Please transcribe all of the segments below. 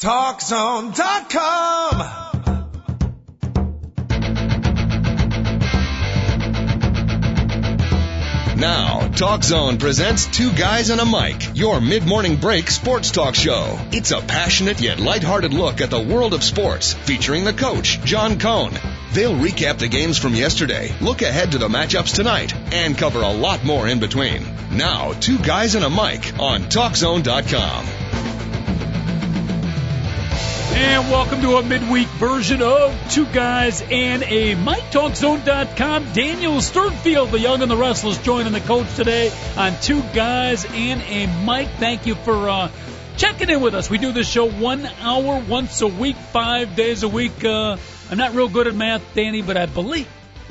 TalkZone.com. Now, TalkZone presents Two Guys and a Mic, your mid-morning break sports talk show. It's a passionate yet lighthearted look at the world of sports, featuring the coach, John Cohn. They'll recap the games from yesterday, look ahead to the matchups tonight, and cover a lot more in between. Now, Two Guys and a Mic on TalkZone.com. And welcome to a midweek version of Two Guys and a Mic. TalkZone.com. Daniel Sternfield, the young and the restless, joining the coach today on Two Guys and a Mic. Thank you for checking in with us. We do this show 1 hour once a week, 5 days a week. I'm not real good at math, Danny, but I believe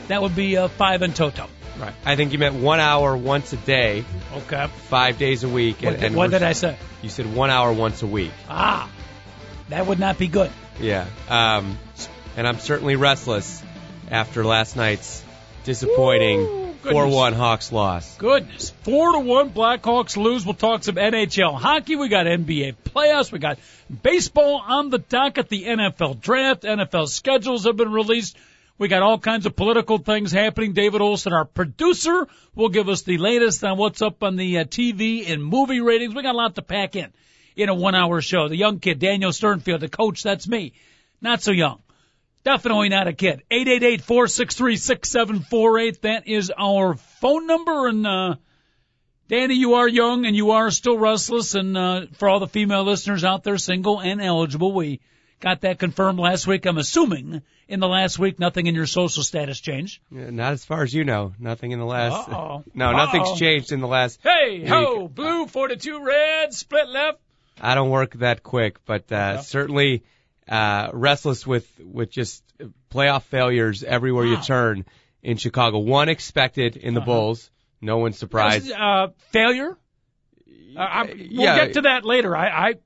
that would be five in toto. Right. I think you meant 1 hour once a day. Okay. 5 days a week. And what did I say? You said 1 hour once a week. Ah. That would not be good. Yeah. And I'm certainly restless after last night's disappointing 4-1 Hawks loss. Goodness. 4-1 Blackhawks lose. We'll talk some NHL hockey. We got NBA playoffs. We got baseball on the docket. The NFL draft. NFL schedules have been released. We got all kinds of political things happening. David Olsen, our producer, will give us the latest on what's up on the TV and movie ratings. We got a lot to pack in a one-hour show. The young kid, Daniel Sternfield, the coach, that's me. Not so young. Definitely not a kid. 888-463-6748. That is our phone number. And, Danny, you are young and you are still restless. And, for all the female listeners out there, single and eligible, we got that confirmed last week. I'm assuming in the last week, nothing in your social status changed. Yeah, not as far as you know. Nothing in the last. No, nothing's changed in the last. Hey, week. Ho, blue, 42, red, split left. I don't work that quick, but certainly restless with just playoff failures everywhere you turn in Chicago. One expected in the Bulls. No one's surprised. Failure? We'll get to that later.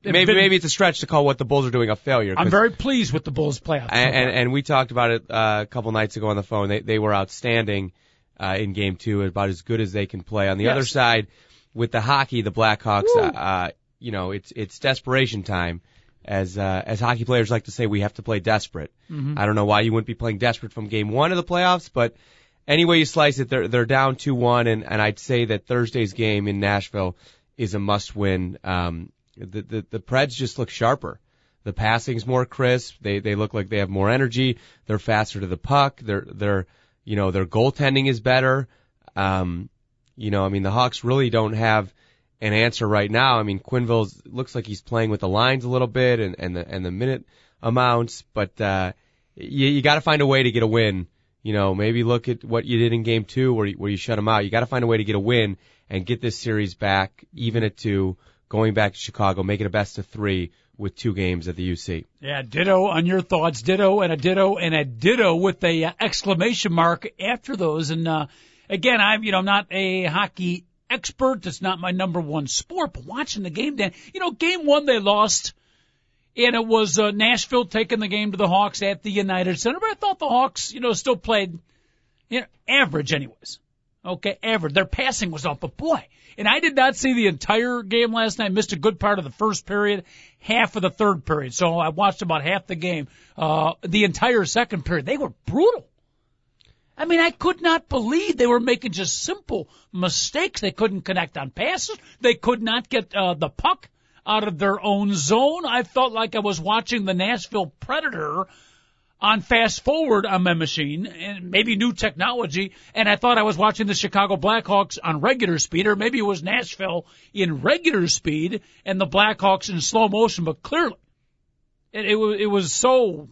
Maybe it's a stretch to call what the Bulls are doing a failure. I'm very pleased with the Bulls' playoff. And we talked about it a couple nights ago on the phone. They were outstanding in Game 2, about as good as they can play. On the other side, with the hockey, the Blackhawks you know, it's desperation time. As hockey players like to say, we have to play desperate. Mm-hmm. I don't know why you wouldn't be playing desperate from game one of the playoffs, but any way you slice it, they're down 2-1, and I'd say that Thursday's game in Nashville is a must win. The Preds just look sharper. The passing's more crisp. They look like they have more energy. They're faster to the puck. They're you know, their goaltending is better. You know, I mean, the Hawks really don't have an answer right now. I mean, Quenneville looks like he's playing with the lines a little bit and the minute amounts, but you got to find a way to get a win. You know, maybe look at what you did in Game 2 where you shut them out. You got to find a way to get a win and get this series back, even at 2, going back to Chicago, make it a best of 3 with 2 games at the UC. Yeah, ditto on your thoughts. Ditto and a ditto and a ditto with a exclamation mark after those. And again, I'm not a hockey expert. It's not my number one sport, but watching the game, Dan, you know, game one they lost, and it was Nashville taking the game to the Hawks at the United Center, but I thought the Hawks, you know, still played, you know, average anyways. Okay, average. Their passing was up, but boy, and I did not see the entire game last night. Missed a good part of the first period, half of the third period, so I watched about half the game. The entire second period, they were brutal. I mean, I could not believe they were making just simple mistakes. They couldn't connect on passes. They could not get the puck out of their own zone. I felt like I was watching the Nashville Predator on fast forward on my machine, and maybe new technology, and I thought I was watching the Chicago Blackhawks on regular speed, or maybe it was Nashville in regular speed and the Blackhawks in slow motion, but clearly it was so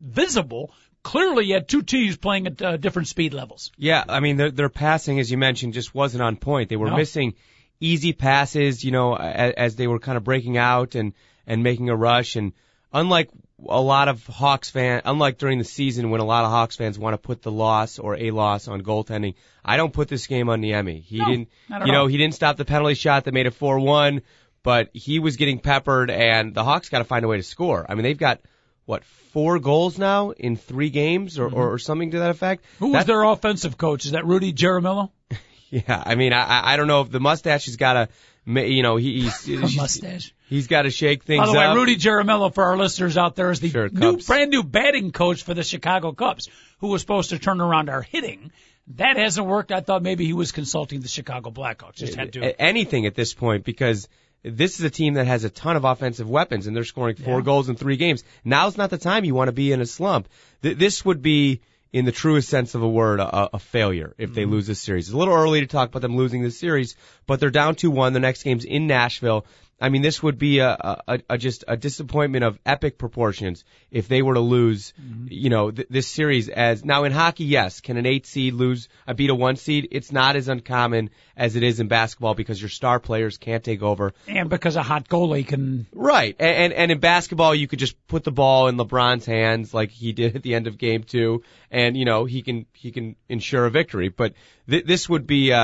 visible. Clearly, you had two teams playing at different speed levels. Yeah, I mean, their passing, as you mentioned, just wasn't on point. They were missing easy passes, you know, as they were kind of breaking out and making a rush. And unlike during the season when a lot of Hawks fans want to put the loss or a loss on goaltending, I don't put this game on Niemi. He didn't stop the penalty shot that made it 4-1, but he was getting peppered, and the Hawks got to find a way to score. I mean, they've got 4 goals now in 3 games or something to that effect? Who was their offensive coach? Is that Rudy Jaramillo? Yeah, I mean, I don't know if the mustache has got to You know, he's mustache. He's got to shake things up. By the way, Rudy Jaramillo, for our listeners out there, is the brand new batting coach for the Chicago Cubs, who was supposed to turn around our hitting. That hasn't worked. I thought maybe he was consulting the Chicago Blackhawks. Just had to anything at this point, because this is a team that has a ton of offensive weapons, and they're scoring four goals in 3 games. Now's not the time you want to be in a slump. This would be, in the truest sense of the word, a failure if they lose this series. It's a little early to talk about them losing this series, but they're down 2-1. The next game's in Nashville. I mean, this would be just a disappointment of epic proportions if they were to lose, you know, this series. As now in hockey, yes, can an 8 seed beat a 1 seed? It's not as uncommon as it is in basketball because your star players can't take over, and because a hot goalie can. Right, and in basketball you could just put the ball in LeBron's hands like he did at the end of Game 2, and you know he can ensure a victory. But this would be.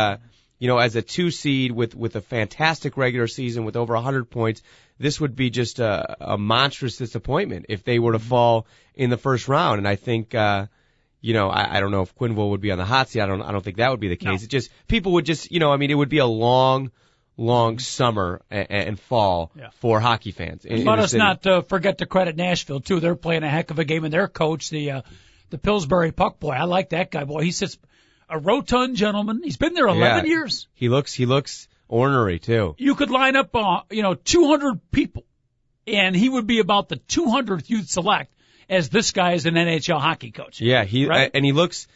You know, as a 2 seed with a fantastic regular season with over 100 points, this would be just a monstrous disappointment if they were to fall in the first round. And I think, you know, I don't know if Quenneville would be on the hot seat. I don't think that would be the case. No. It just people would just, you know, I mean, it would be a long summer and fall for hockey fans. Let us not forget to credit Nashville too. They're playing a heck of a game, and their coach, the Pillsbury Puck boy, I like that guy. Boy, he sits. A rotund gentleman. He's been there 11 years. He looks ornery too. You could line up, 200 people, and he would be about the 200th you'd select, as this guy is an NHL hockey coach. Yeah, he looks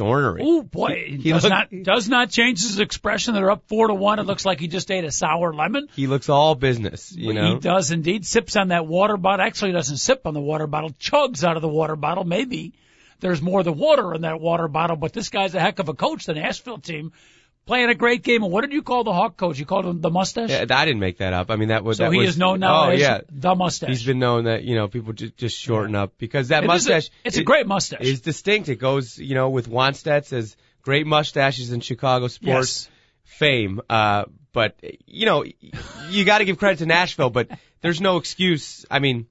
ornery. Oh boy, he does not change his expression. They're up 4-1. It looks like he just ate a sour lemon. He looks all business, you know. He does indeed. Sips on that water bottle. Actually, doesn't sip on the water bottle. Chugs out of the water bottle. Maybe. There's more than water in that water bottle, but this guy's a heck of a coach, the Nashville team, playing a great game. And what did you call the Hawk coach? You called him the Mustache? Yeah, I didn't make that up. I mean, that was... So he is known now as the Mustache. He's been known that, you know, people just shorten up because that mustache... It's a great mustache. It's distinct. It goes, you know, with Wannstedt as great mustaches in Chicago sports fame. But, you know, you got to give credit to Nashville, but there's no excuse. I mean...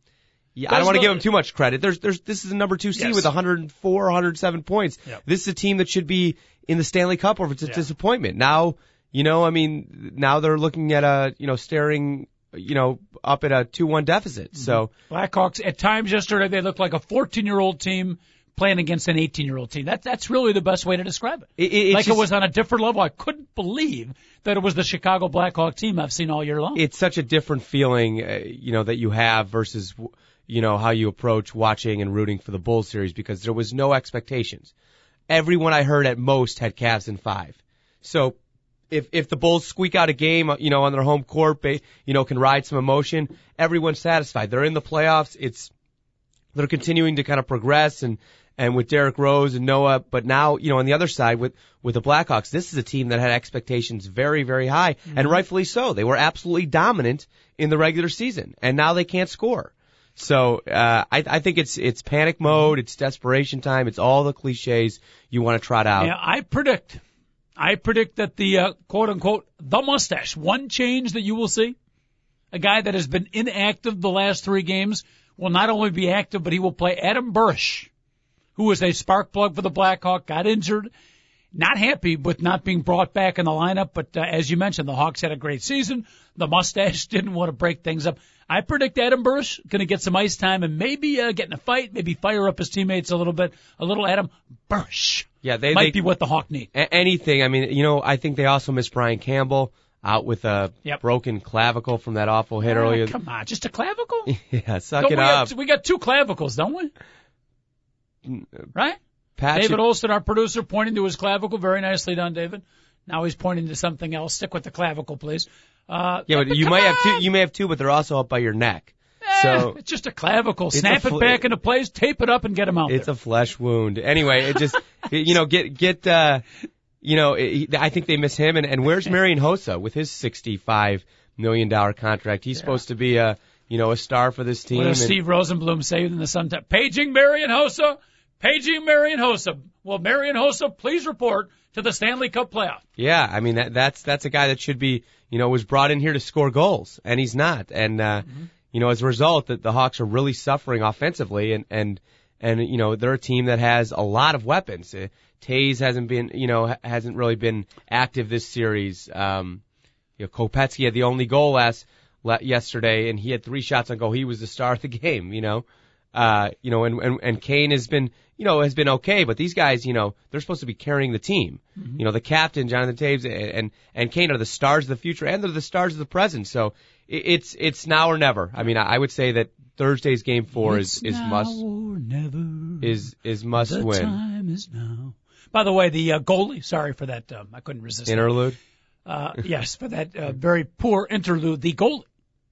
Yeah, I don't want to give them too much credit. This is a number 2 seed with 104, 107 points. Yep. This is a team that should be in the Stanley Cup, or if it's a disappointment. Now, you know, I mean, now they're looking at staring, you know, up at a 2-1 deficit. Mm-hmm. So Blackhawks at times yesterday they looked like a 14-year-old team playing against an 18-year-old team. That's really the best way to describe it. It was on a different level. I couldn't believe that it was the Chicago Blackhawk team I've seen all year long. It's such a different feeling, you know, that you have versus. You know, how you approach watching and rooting for the Bulls series, because there was no expectations. Everyone I heard at most had Cavs in 5. So if the Bulls squeak out a game, you know, on their home court, you know, can ride some emotion, everyone's satisfied. They're in the playoffs. They're continuing to kind of progress and with Derrick Rose and Noah. But now, you know, on the other side with the Blackhawks, this is a team that had expectations very, very high, and rightfully so. They were absolutely dominant in the regular season, and now they can't score. So I think it's panic mode, it's desperation time, it's all the cliches you want to trot out. Yeah, I predict that the quote unquote the mustache, one change that you will see, a guy that has been inactive the last 3 games will not only be active, but he will play. Adam Burish, who is a spark plug for the Blackhawks, got injured, not happy with not being brought back in the lineup. But as you mentioned, the Hawks had a great season. The mustache didn't want to break things up. I predict Adam Burish going to get some ice time and maybe get in a fight, maybe fire up his teammates a little bit. A little Adam Burish might be what the Hawk need. Anything. I mean, you know, I think they also miss Brian Campbell out with a broken clavicle from that awful hit earlier. Come on, just a clavicle? Yeah, suck it up. We got 2 clavicles, don't we? Right? David Olsen, our producer, pointing to his clavicle. Very nicely done, David. Now he's pointing to something else. Stick with the clavicle, please. But you might have 2. You may have 2, but they're also up by your neck. So it's just a clavicle. Snap it back into place, tape it up, and get them out. It's a flesh wound. Anyway, it just get you know. I think they miss him. And where's Marián Hossa with his $65 million contract? He's supposed to be a star for this team. What does Steve Rosenblum say in the Sun Times? Paging Marián Hossa. Paging Marián Hossa. Will Marián Hossa please report to the Stanley Cup playoff? Yeah, I mean, that's a guy that should be, you know, was brought in here to score goals, and he's not. And, you know, as a result, the Hawks are really suffering offensively, and you know, they're a team that has a lot of weapons. Toews hasn't really been active this series. You know, Kopetsky had the only goal yesterday, and he had 3 shots on goal. He was the star of the game, you know. And Kane has been, you know, okay, but these guys, you know, they're supposed to be carrying the team. Mm-hmm. You know, the captain, Jonathan Toews, and Kane are the stars of the future, and they're the stars of the present. So it's now or never. I mean, I would say that Thursday's game 4 is must. Now or never. Is must the win. The time is now. By the way, the goalie. Sorry for that. I couldn't resist. Interlude. Yes, for that very poor interlude. The goalie.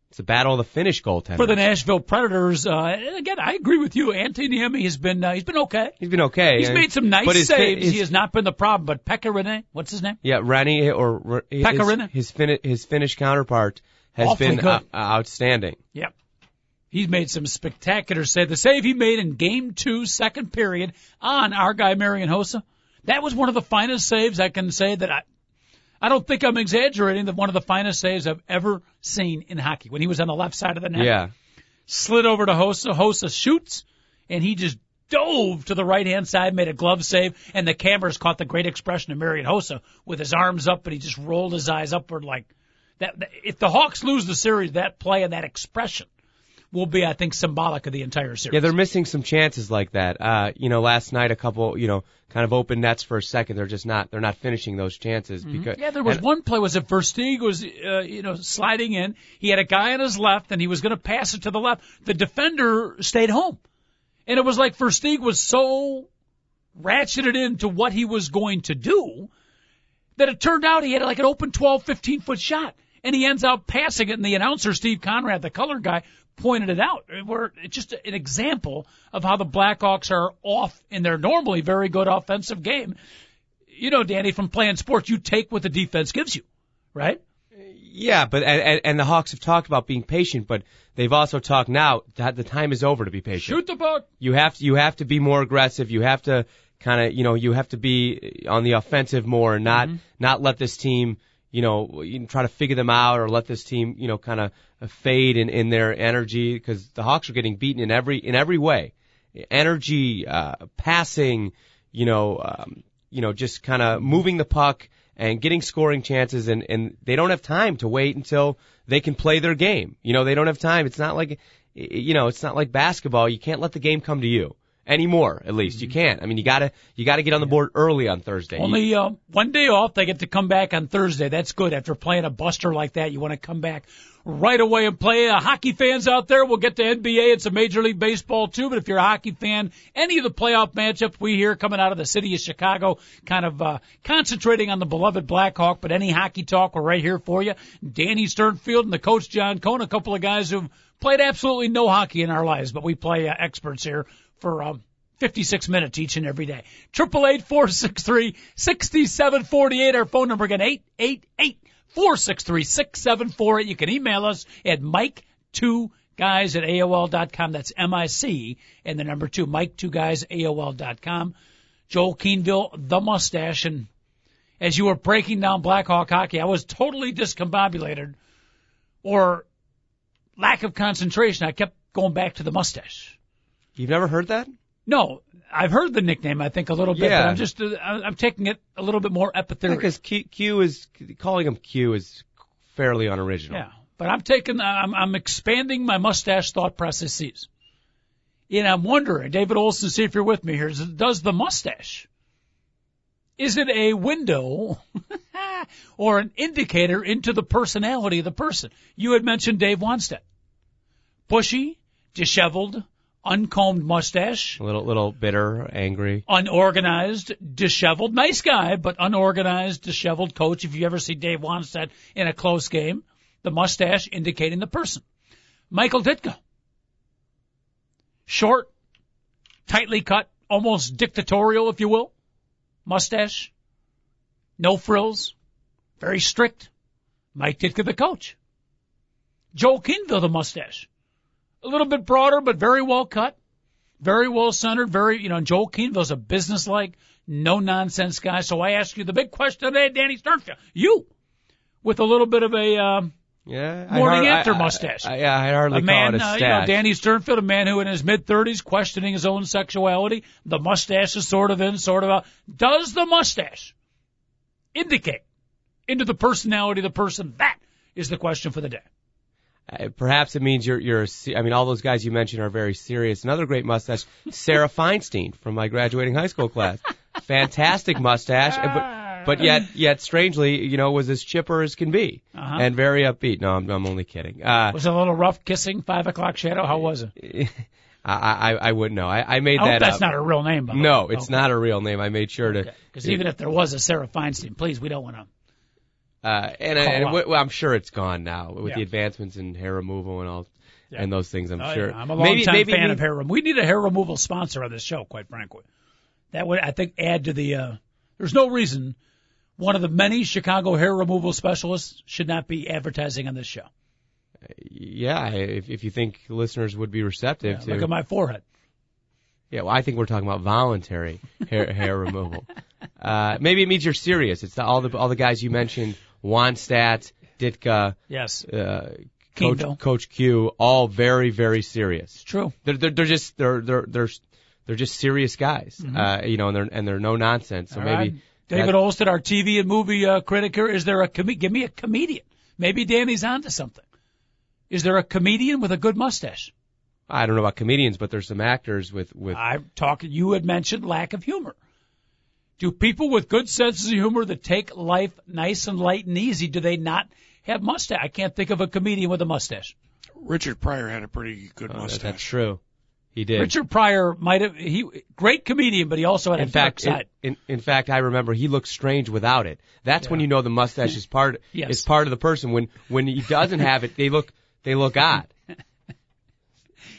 It's a battle of the Finnish goaltenders. For the Nashville Predators, again, I agree with you. Antti Niemi has been okay. He's been okay. He's made some nice saves. He has not been the problem. But Pekka Rinne, what's his name? Yeah, Rinne or Pekka Rinne. His Finnish counterpart has been outstanding. Yep. He's made some spectacular saves. The save he made in Game 2, second period, on our guy Marián Hossa, that was one of the finest saves I can say that I don't think I'm exaggerating, that one of the finest saves I've ever seen in hockey, when he was on the left side of the net. Yeah. Slid over to Hossa. Hossa shoots, and he just dove to the right-hand side, made a glove save, and the cameras caught the great expression of Marián Hossa with his arms up, and he just rolled his eyes upward like that. If the Hawks lose the series, that play and that expression will be, I think, symbolic of the entire series. Yeah, they're missing some chances like that. You know, last night a couple, you know, kind of open nets for a second. They're just not, they're not finishing those chances. Mm-hmm. Because there was one play, was it Versteeg was, you know, sliding in. He had a guy on his left, and he was going to pass it to the left. The defender stayed home. And it was like Versteeg was so ratcheted into what he was going to do that it turned out he had like an open 12, 15-foot shot. And he ends up passing it, and the announcer, Steve Conrad, the color guy, pointed it out. It's just an example of how the Blackhawks are off in their normally very good offensive game. You know, Danny, from playing sports, you take what the defense gives you, right? Yeah, but and the Hawks have talked about being patient, but they've also talked now that the time is over to be patient. Shoot the puck. You have to be more aggressive. You have to kind of, you know, you have to be on the offensive more and not let this team, you know, you can try to figure them out or let this team, you know, kind of fade in their energy, because the Hawks are getting beaten in every way. Energy, passing, you know, just kind of moving the puck and getting scoring chances, and they don't have time to wait until they can play their game. You know, they don't have time. It's not like, you know, it's not like basketball. You can't let the game come to you anymore, at least. You can't. I mean, you gotta get on the board early on Thursday. Only one day off. They get to come back on Thursday. That's good. After playing a buster like that, you want to come back right away and play. Hockey fans out there, we'll get to NBA. It's a Major League Baseball too, but if you're a hockey fan, any of the playoff matchups we hear coming out of the city of Chicago, kind of concentrating on the beloved Blackhawk, but any hockey talk, we're right here for you. Danny Sternfield and the coach John Cohn, a couple of guys who've played absolutely no hockey in our lives, but we play experts here for 56 minutes each and every day. 888-463-6748. Our phone number again, 888-463-6748. You can email us at mike2guys@aol.com. That's M-I-C and the number 2, mike2guys@aol.com. Joel Quenneville, the mustache. And as you were breaking down Blackhawk hockey, I was totally discombobulated, or lack of concentration. I kept going back to the mustache. You've never heard that? No, I've heard the nickname, I think, a little bit, but I'm just I'm taking it a little bit more epithetical. Because Q is, calling him Q is fairly unoriginal. Yeah, but I'm expanding my mustache thought processes. And I'm wondering, David Olsen, see if you're with me here, does the mustache, is it a window or an indicator into the personality of the person? You had mentioned Dave Wannstedt. Bushy, disheveled, uncombed mustache, a little bitter, angry, unorganized, disheveled. Nice guy, but unorganized, disheveled coach. If you ever see Dave Wannstedt in a close game, the mustache indicating the person. Michael Ditka, short, tightly cut, almost dictatorial, if you will. Mustache, no frills, very strict. Mike Ditka, the coach. Joel Quenneville, the mustache. A little bit broader, but very well cut, very well centered, very, you know, Joel Quenneville's a businesslike, no-nonsense guy. So I ask you the big question today, Danny Sternfield, you, with a little bit of a morning after mustache. I hardly call it a stash. You know, Danny Sternfield, a man who in his mid-30s questioning his own sexuality, the mustache is sort of in, sort of out. Does the mustache indicate into the personality of the person? That is the question for the day. Perhaps it means you're. I mean, all those guys you mentioned are very serious. Another great mustache, Sarah Feinstein from my graduating high school class. Fantastic mustache, but yet strangely, you know, was as chipper as can be and very upbeat. No, I'm only kidding. Was it a little rough kissing 5 o'clock shadow? How was it? I wouldn't know. I made I hope that that's up. That's not a real name, by the way. No, it's not a real name. I made sure to. Because even if there was a Sarah Feinstein, please, we don't want to. And I'm sure it's gone now with the advancements in hair removal and all and those things. I'm sure. Yeah, I'm a long-time fan of hair removal. We need a hair removal sponsor on this show, quite frankly. That would, I think, add to the. There's no reason one of the many Chicago hair removal specialists should not be advertising on this show. Yeah, if you think listeners would be receptive to. Look at my forehead. Yeah, well, I think we're talking about voluntary hair removal. Maybe it means you're serious. It's all the guys you mentioned, Wannstedt, Ditka, Coach Q, all very, very serious. It's true. They're just serious guys. Mm-hmm. You know, and they're no nonsense. So all maybe right. David Olsen, our TV and movie critic here, is there a give me a comedian? Maybe Danny's onto something. Is there a comedian with a good mustache? I don't know about comedians, but there's some actors with. You had mentioned lack of humor. Do people with good senses of humor that take life nice and light and easy, do they not have mustache? I can't think of a comedian with a mustache. Richard Pryor had a pretty good mustache. That's true. He did. Richard Pryor great comedian, but he also had a dark side. In fact, I remember he looked strange without it. That's when you know the mustache is part of the person. When he doesn't have it, they look odd.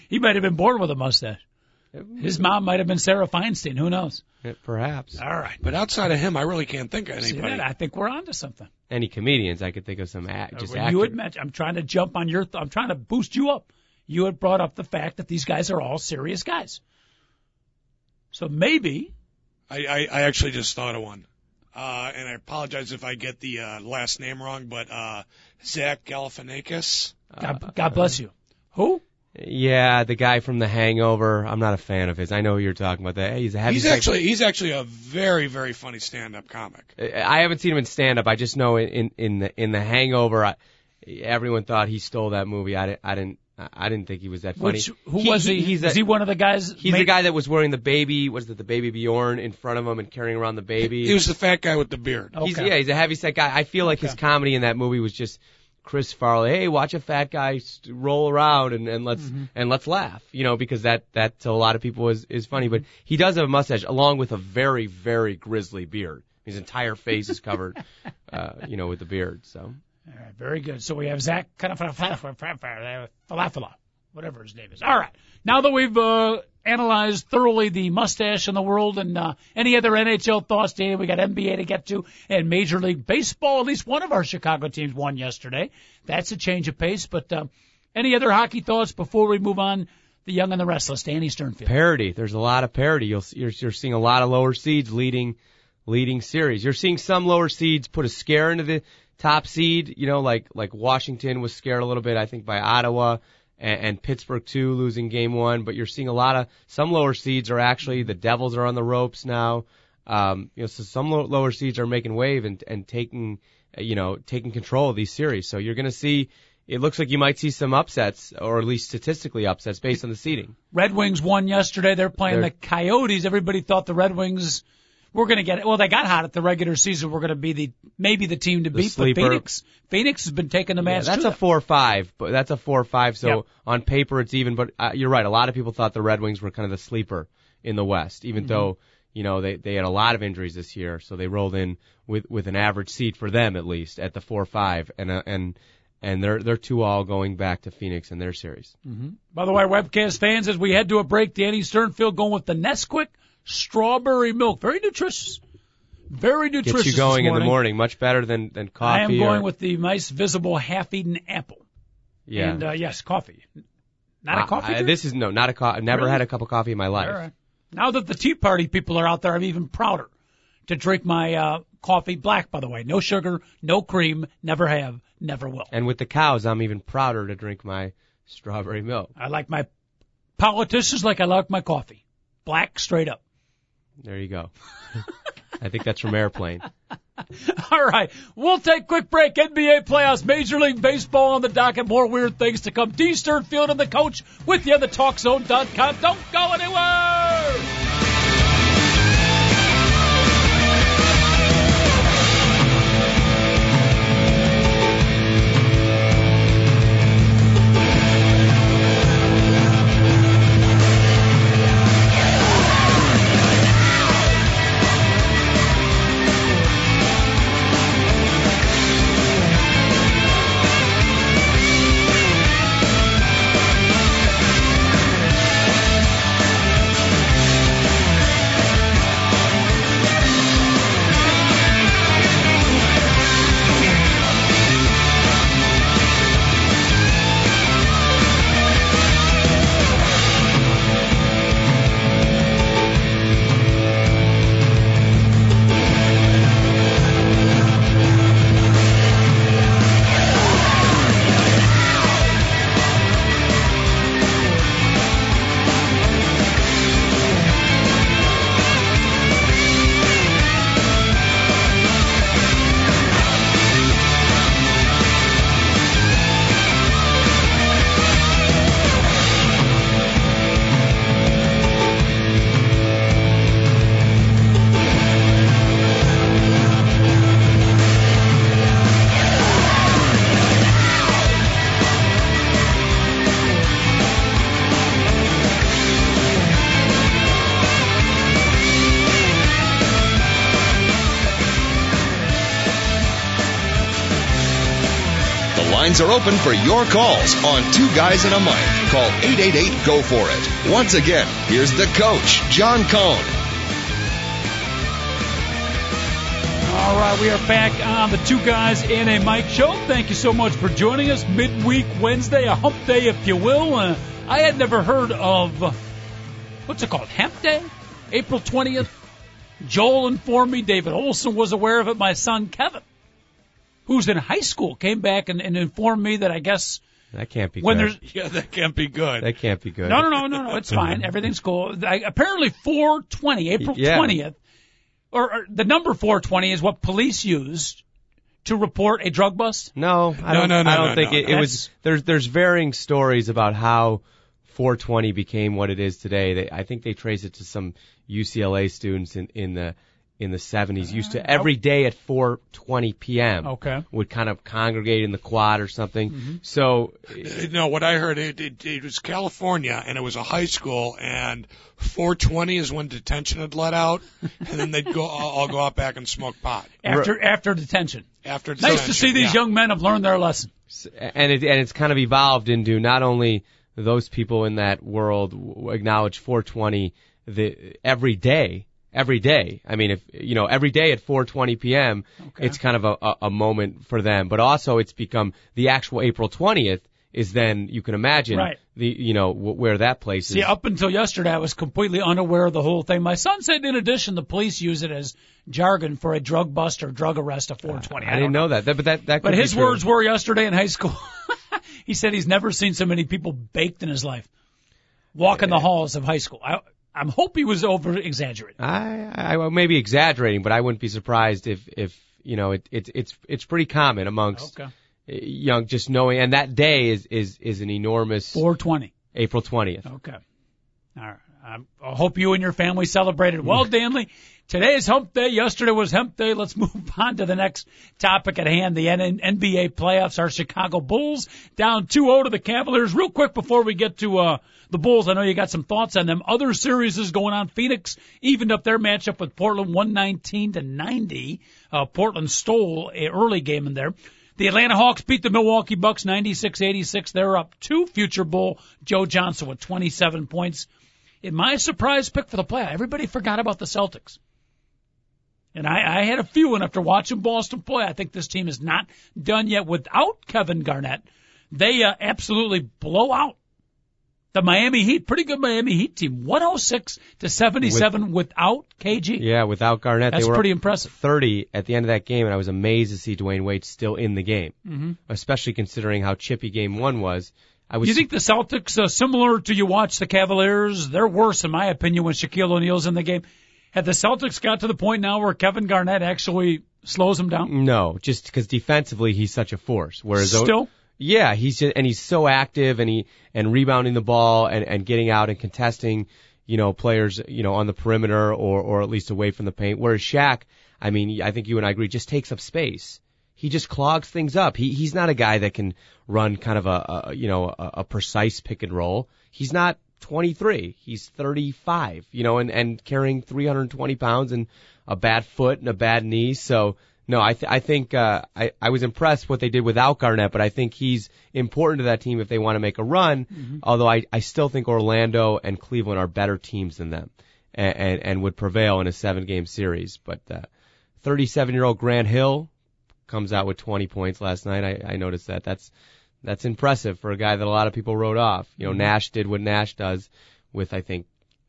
He might have been born with a mustache. His mom might have been Sarah Feinstein. Who knows? Perhaps. All right. But outside of him, I really can't think of anybody. I think we're onto something. Any comedians? I could think of some actors. You had mentioned. I'm trying to jump on your. I'm trying to boost you up. You had brought up the fact that these guys are all serious guys. So maybe. I actually just thought of one, and I apologize if I get the last name wrong, but Zach Galifianakis. God bless you. Who? Yeah, the guy from The Hangover. I'm not a fan of his. I know who you're talking about. He's actually a very, very funny stand-up comic. I haven't seen him in stand-up. I just know in the Hangover, everyone thought he stole that movie. I didn't think he was that funny. Who was he? Is he one of the guys? He's the guy that was wearing the baby. Was it the baby Bjorn in front of him and carrying around the baby? He was the fat guy with the beard. Okay. He's a heavyset guy. I feel like his comedy in that movie was just. Chris Farley, hey, watch a fat guy roll around and let's laugh, you know, because that to a lot of people is funny. But he does have a mustache along with a very, very grisly beard. His entire face is covered, you know, with the beard. So, all right, very good. So we have Zach Falafala, whatever his name is. All right, now that we've analyzed thoroughly the mustache in the world and any other NHL thoughts, Danny. We got NBA to get to and Major League Baseball. At least one of our Chicago teams won yesterday. That's a change of pace. But any other hockey thoughts before we move on? The Young and the Restless, Danny Sternfield. Parity. There's a lot of parity. You're seeing a lot of lower seeds leading series. You're seeing some lower seeds put a scare into the top seed. You know, like Washington was scared a little bit, I think, by Ottawa. And Pittsburgh, too, losing game one. But you're seeing some lower seeds are actually, the Devils are on the ropes now. You know, so some lower seeds are making wave and taking control of these series. So you're going to see, it looks like you might see some upsets, or at least statistically upsets, based on the seeding. Red Wings won yesterday. They're playing the Coyotes. Everybody thought the Red Wings were going to get it. Well, they got hot at the regular season. We're going to be the team to beat. But Phoenix has been taking the match. Yeah, that's a 4-5. But that's a 4-5. So on paper it's even. But you're right. A lot of people thought the Red Wings were kind of the sleeper in the West, even though you know they had a lot of injuries this year. So they rolled in with an average seed for them at least at the 4-5, and they're 2-all going back to Phoenix in their series. Mm-hmm. By the way, webcast fans, as we head to a break, Danny Sternfield going with the Nesquik. Strawberry milk, very nutritious. Very nutritious. Gets you going in the morning, much better than coffee. I am going with the nice, visible, half-eaten apple. Yeah. And yes, coffee. Not a coffee. This is not a coffee. I've never had a cup of coffee in my life. All right. Now that the Tea Party people are out there, I'm even prouder to drink my coffee black. By the way, no sugar, no cream, never have, never will. And with the cows, I'm even prouder to drink my strawberry milk. I like my politicians like I like my coffee, black, straight up. There you go. I think that's from Airplane. All right, we'll take a quick break. NBA playoffs, Major League Baseball on the docket, more weird things to come. D. Sternfield and the coach with you on the TalkZone.com. Don't go anywhere! Are open for your calls on Two Guys and a Mic. Call 888-GO-FOR-IT. Once again, here's the coach, John Cohn. All right, we are back on the Two Guys and a Mic show. Thank you so much for joining us. Midweek Wednesday, a hump day, if you will. I had never heard of, what's it called, Hemp Day? April 20th. Joel informed me. David Olsen was aware of it. My son, Kevin, who's in high school, came back and informed me that I guess that can't be when good. Yeah, that can't be good. That can't be good. No. It's fine. Everything's cool. Apparently, 420, April 20th, or the number 420 is what police used to report a drug bust. No, I don't think it was. There's varying stories about how 420 became what it is today. I think they trace it to some UCLA students in the 70s, used to every day at 4:20 p.m. Okay, would kind of congregate in the quad or something. Mm-hmm. So, no, what I heard it was California, and it was a high school, and 4:20 is when detention had let out, and then they'd go all go out back and smoke pot after detention. After detention, nice to see these young men have learned their lesson. And it's kind of evolved into not only those people in that world acknowledge 4:20 every day. Every day. I mean, if you know, every day at 4:20 p.m., it's kind of a moment for them. But also, it's become the actual April 20th is then you can imagine the where that place is. See, up until yesterday, I was completely unaware of the whole thing. My son said, in addition, the police use it as jargon for a drug bust or drug arrest at 4:20. I didn't know that. But his words were yesterday in high school. He said he's never seen so many people baked in his life, walking the halls of high school. I'm hope he was over-exaggerating. I may be exaggerating, but I wouldn't be surprised if it's pretty common amongst young, just knowing. And that day is an enormous 420. April 20th. Okay. All right. I hope you and your family celebrated well, Danley. Today is Hump Day. Yesterday was Hemp Day. Let's move on to the next topic at hand. The NBA playoffs. Our Chicago Bulls down 2-0 to the Cavaliers. Real quick before we get to the Bulls, I know you got some thoughts on them. Other series is going on. Phoenix evened up their matchup with Portland 119-90. Portland stole an early game in there. The Atlanta Hawks beat the Milwaukee Bucks 96-86. They're up two. Future Bull Joe Johnson with 27 points. In my surprise pick for the playoff, everybody forgot about the Celtics. And I had a few, and after watching Boston play, I think this team is not done yet without Kevin Garnett. They absolutely blow out the Miami Heat, pretty good Miami Heat team, 106-77 without KG. Yeah, without Garnett. That's pretty impressive. 30 at the end of that game, and I was amazed to see Dwayne Wade still in the game, especially considering how chippy game one was. You think the Celtics, similar to you watch the Cavaliers, they're worse, in my opinion, when Shaquille O'Neal's in the game. Have the Celtics got to the point now where Kevin Garnett actually slows him down? No, just because defensively he's such a force. Whereas still? Yeah, he's just, and he's so active and rebounding the ball and getting out and contesting, you know, players, you know, on the perimeter or at least away from the paint. Whereas Shaq, I mean, I think you and I agree, just takes up space. He just clogs things up. He's not a guy that can run kind of a precise pick and roll. He's not 23. He's 35, you know, and carrying 320 pounds and a bad foot and a bad knee. So no, I think I was impressed what they did without Garnett, but I think he's important to that team if they want to make a run. Mm-hmm. Although I still think Orlando and Cleveland are better teams than them and would prevail in a 7-game series. But 37-year-old Grant Hill comes out with 20 points last night. I noticed that. That's impressive for a guy that a lot of people wrote off. You know, Nash did what Nash does with, I think,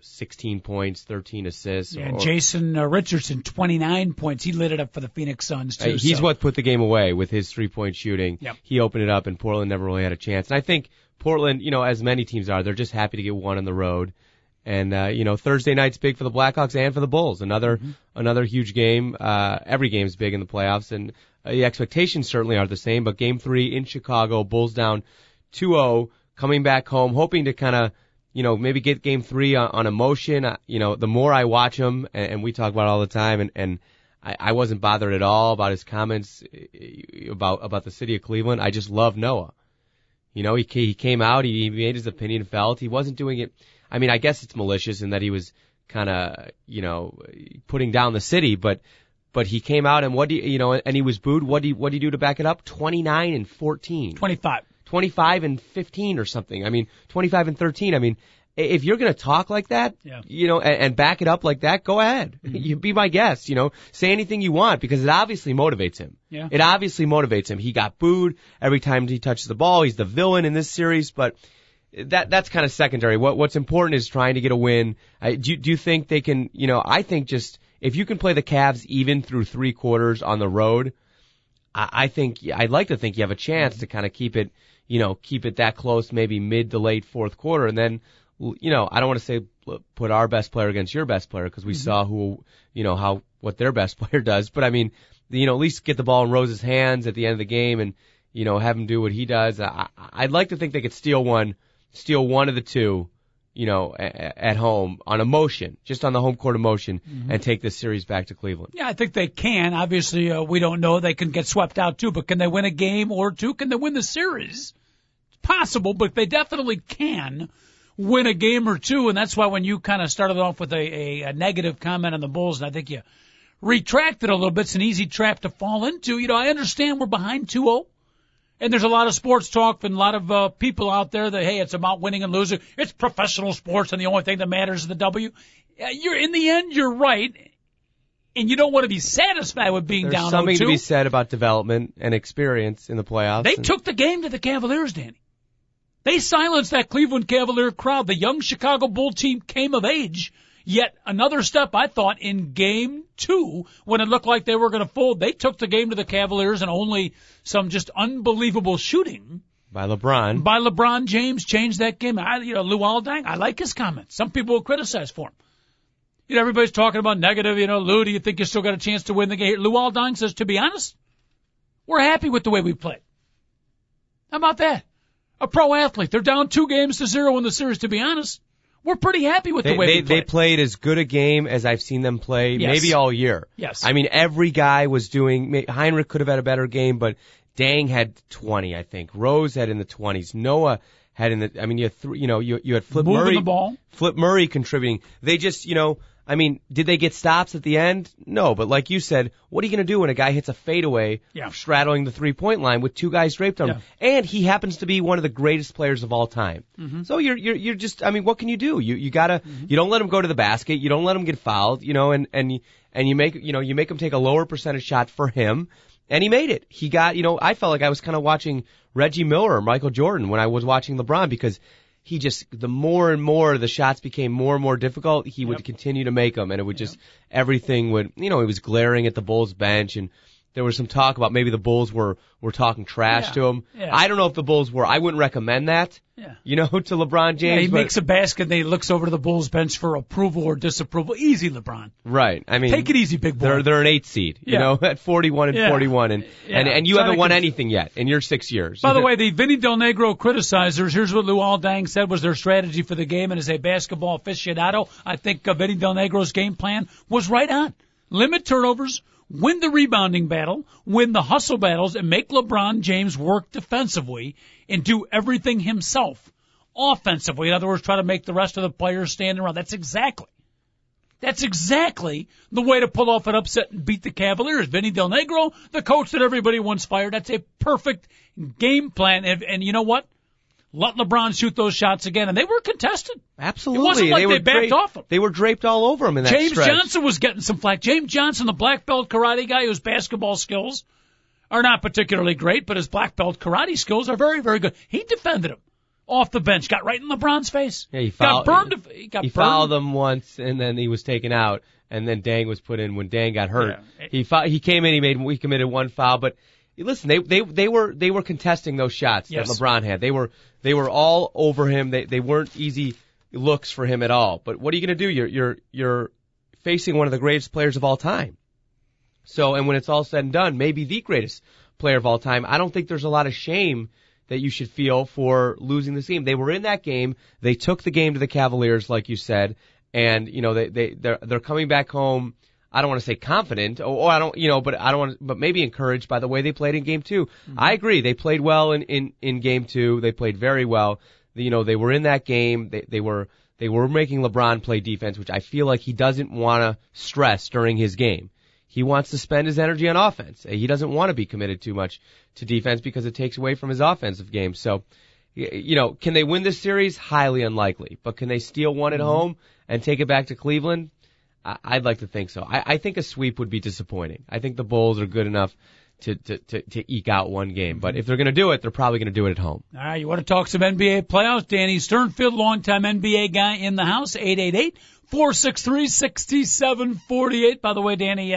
16 points, 13 assists. Yeah, and Jason Richardson, 29 points. He lit it up for the Phoenix Suns, too. He's what put the game away with his three-point shooting. Yep. He opened it up, and Portland never really had a chance. And I think Portland, you know, as many teams are, they're just happy to get one on the road. And, you know, Thursday night's big for the Blackhawks and for the Bulls. Another huge game. Every game's big in the playoffs. And the expectations certainly are the same. But Game 3 in Chicago, Bulls down 2-0, coming back home, hoping to kind of, you know, maybe get Game 3 on emotion. You know, the more I watch him, and we talk about it all the time, and I wasn't bothered at all about his comments about the city of Cleveland. I just love Noah. You know, he came out, he made his opinion felt. He wasn't doing it. I mean, I guess it's malicious in that he was kind of, you know, putting down the city, but he came out and and he was booed. What do you do to back it up? 29 and 14. 25 and 15 or something. I mean, 25 and 13. I mean, if you're going to talk like that, yeah, you know, and back it up like that, go ahead. Mm-hmm. You be my guest, you know, say anything you want because it obviously motivates him. Yeah. It obviously motivates him. He got booed every time he touches the ball. He's the villain in this series, but that's kind of secondary. What's important is trying to get a win. Do you think they can, you know, I think just if you can play the Cavs even through three quarters on the road, I'd like to think you have a chance to kind of keep it that close, maybe mid to late fourth quarter. And then, you know, I don't want to say put our best player against your best player because we saw who, you know, what their best player does. But I mean, you know, at least get the ball in Rose's hands at the end of the game and, you know, have him do what he does. I'd like to think they could steal one of the two, you know, at home on emotion, just on the home court emotion, and take this series back to Cleveland. Yeah, I think they can. Obviously, we don't know. They can get swept out, too. But can they win a game or two? Can they win the series? It's possible, but they definitely can win a game or two. And that's why when you kind of started off with a negative comment on the Bulls, and I think you retracted a little bit. It's an easy trap to fall into. You know, I understand we're behind 2-0. And there's a lot of sports talk and a lot of people out there that, hey, it's about winning and losing. It's professional sports, and the only thing that matters is the W. You're in the end, you're right, and you don't want to be satisfied with being down 0-2. There's something to be said about development and experience in the playoffs. They took the game to the Cavaliers, Danny. They silenced that Cleveland Cavalier crowd. The young Chicago Bull team came of age. Yet another step, I thought, in Game 2, when it looked like they were going to fold, they took the game to the Cavaliers and only some just unbelievable shooting by LeBron James changed that game. Luol Deng, I like his comments. Some people will criticize for him. You know, everybody's talking about negative. You know, Lou, do you think you still got a chance to win the game? Luol Deng says, to be honest, we're happy with the way we played. How about that? A pro athlete. They're down 2-0 in the series, to be honest. We're pretty happy with the way they played. They played as good a game as I've seen them play, maybe all year. Yes. I mean, every guy was doing. Heinrich could have had a better game, but Dang had 20, I think. Rose had in the 20s. Noah had in the. I mean, you had Flip Murray. Moving the ball. Flip Murray contributing. They just, you know. I mean, did they get stops at the end? No, but like you said, what are you going to do when a guy hits a fadeaway straddling the three-point line with two guys draped on him? And he happens to be one of the greatest players of all time. Mm-hmm. So you're just, I mean, what can you do? You gotta, you don't let him go to the basket, you don't let him get fouled, you know, and you make him take a lower percentage shot for him, and he made it. He got, you know, I felt like I was kind of watching Reggie Miller or Michael Jordan when I was watching LeBron because he just, the more and more the shots became more and more difficult, he would continue to make them, and it would just, everything would, you know, he was glaring at the Bulls bench, and there was some talk about maybe the Bulls were talking trash to him. Yeah. I don't know if the Bulls were. I wouldn't recommend that, you know, to LeBron James. Yeah, he makes a basket and then he looks over to the Bulls bench for approval or disapproval. Easy, LeBron. Right. I mean, take it easy, big boy. They're an 8 seed, you know, at 41 and 41. And you haven't won anything yet in your 6 years. By the way, the Vinny Del Negro criticizers, here's what Luol Deng said was their strategy for the game. And as a basketball aficionado, I think Vinny Del Negro's game plan was right on. Limit turnovers, win the rebounding battle, win the hustle battles, and make LeBron James work defensively and do everything himself offensively. In other words, try to make the rest of the players stand around. That's exactly the way to pull off an upset and beat the Cavaliers. Vinny Del Negro, the coach that everybody once fired, that's a perfect game plan. And you know what? Let LeBron shoot those shots again, and they were contested. Absolutely. It wasn't like they backed off him. They were draped all over him in that James stretch. Johnson was getting some flack. James Johnson, the black belt karate guy whose basketball skills are not particularly great, but his black belt karate skills are very, very good. He defended him off the bench, got right in LeBron's face. Yeah, he fouled. Got burned. He fouled him once, and then he was taken out, and then Deng was put in when Deng got hurt. Yeah. He came in, he committed one foul, but listen, they were contesting those shots that LeBron had. They were all over him. They weren't easy looks for him at all. But what are you going to do? You're facing one of the greatest players of all time. So, and when it's all said and done, maybe the greatest player of all time. I don't think there's a lot of shame that you should feel for losing this game. They were in that game. They took the game to the Cavaliers, like you said, and you know they're coming back home. I don't want to say confident, but maybe encouraged by the way they played in Game 2. Mm-hmm. I agree. They played well in Game 2. They played very well. You know, they were in that game. They were making LeBron play defense, which I feel like he doesn't want to stress during his game. He wants to spend his energy on offense. He doesn't want to be committed too much to defense because it takes away from his offensive game. So, you know, can they win this series? Highly unlikely. But can they steal one at home and take it back to Cleveland? I'd like to think so. I think a sweep would be disappointing. I think the Bulls are good enough to eke out one game. But if they're going to do it, they're probably going to do it at home. All right, you want to talk some NBA playoffs? Danny Sternfield, longtime NBA guy in the house, 888-463-6748. By the way, Danny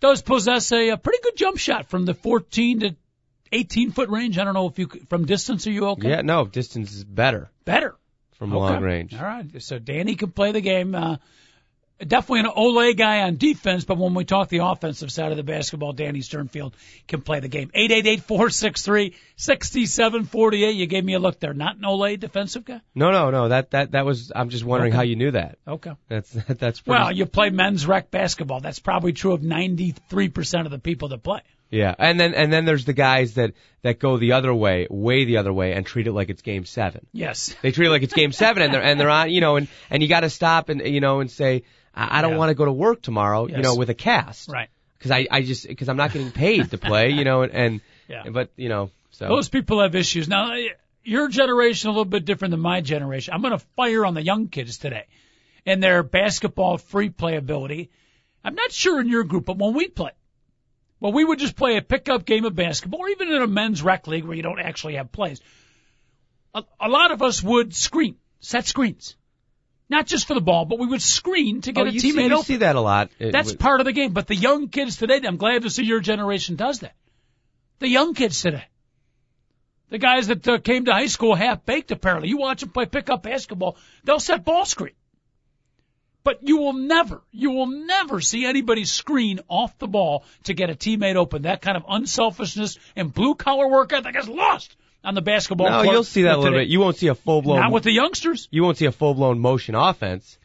does possess a pretty good jump shot from the 14 to 18-foot range. I don't know if you from distance, are you okay? Yeah, no, distance is better. Better? From long range. All right, so Danny can play the game. Definitely an Ole guy on defense, but when we talk the offensive side of the basketball, Danny Sternfield can play the game. 888-463-6748. You gave me a look there. Not an Ole defensive guy? No. That was. I'm just wondering how you knew that. Okay. That's pretty. Well, you play men's rec basketball. That's probably true of 93% of the people that play. Yeah, and then there's the guys that go the other way, way the other way, and treat it like it's Game 7. Yes, they treat it like it's Game 7, and they're on, you know, and you got to stop and you know and say, I don't want to go to work tomorrow, you know, with a cast, right? Because because I'm not getting paid to play, you know, but you know, so those people have issues. Now, your generation a little bit different than my generation. I'm going to fire on the young kids today, and their basketball free play ability. I'm not sure in your group, but when we play. Well, we would just play a pickup game of basketball, or even in a men's rec league where you don't actually have plays. A lot of us would screen, set screens. Not just for the ball, but we would screen to get a teammate open. You see that a lot. That's part of the game. But the young kids today, I'm glad to see your generation does that. The young kids today. The guys that came to high school half-baked, apparently. You watch them play pickup basketball, they'll set ball screen. But you will never see anybody screen off the ball to get a teammate open. That kind of unselfishness and blue-collar work ethic is lost on the basketball court. No, you'll see that a little bit. You won't see a full-blown. Not with the youngsters. You won't see a full-blown motion offense.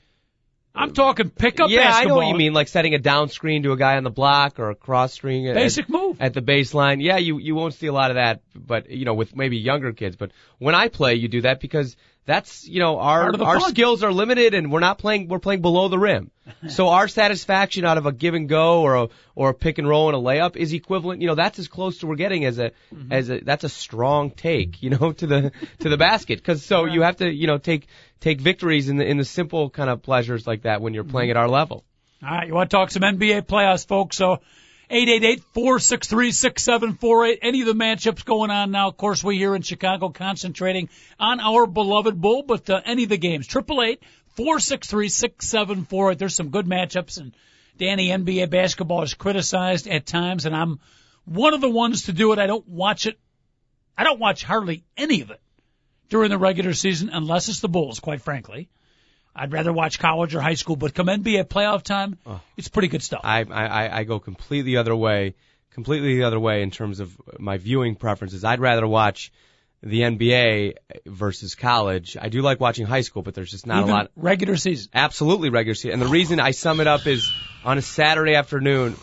I'm talking pickup basketball. Yeah, I know what you mean, like setting a down screen to a guy on the block or a cross screen. Basic move. At the baseline. Yeah, you won't see a lot of that, but, you know, with maybe younger kids. But when I play, you do that because that's, you know, our skills are limited and we're playing below the rim. So our satisfaction out of a give and go or a pick and roll and a layup is equivalent, you know, that's as close to we're getting as that's a strong take, you know, to the basket. 'Cause so you have to, you know, take victories in the simple kind of pleasures like that when you're playing at our level. All right, you want to talk some NBA playoffs, folks? So 888-463-6748. Any of the matchups going on now? Of course, we here in Chicago concentrating on our beloved Bull, but any of the games. 888-463-6748. There's some good matchups and Danny, NBA basketball is criticized at times, and I'm one of the ones to do it. I don't watch it. I don't watch hardly any of it during the regular season unless it's the Bulls, quite frankly. I'd rather watch college or high school, but come NBA playoff time, it's pretty good stuff. I go completely the other way in terms of my viewing preferences. I'd rather watch the NBA versus college. I do like watching high school, but there's just not even a lot. Regular season. Absolutely regular season. And the reason I sum it up is on a Saturday afternoon,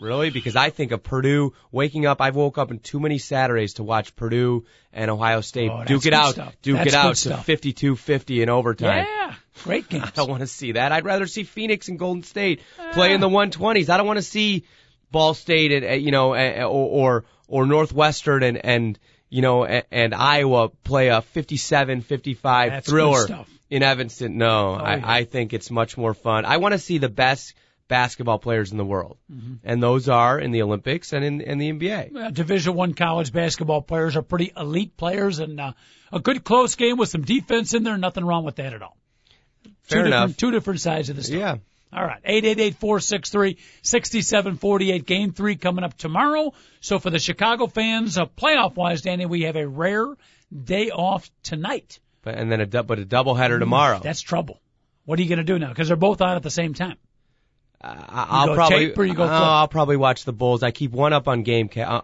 really, because I think of Purdue waking up. I've woke up on too many Saturdays to watch Purdue and Ohio State duke it out to 52-50 in overtime. Yeah, great games. I don't want to see that. I'd rather see Phoenix and Golden State play in the 120s. I don't want to see Ball State and or Northwestern and Iowa play a 57-55 thriller in Evanston. No, I think it's much more fun. I want to see the best basketball players in the world, and those are in the Olympics and in the NBA. Well, Division I college basketball players are pretty elite players, and a good close game with some defense in there. Nothing wrong with that at all. Fair enough. Two different sides of the story. Yeah. All right, 888-463-6748, Game 3 coming up tomorrow. So for the Chicago fans, playoff-wise, Danny, we have a rare day off tonight. But a doubleheader tomorrow. That's trouble. What are you going to do now? Because they're both on at the same time. I'll probably watch the Bulls. I keep one up on GameCast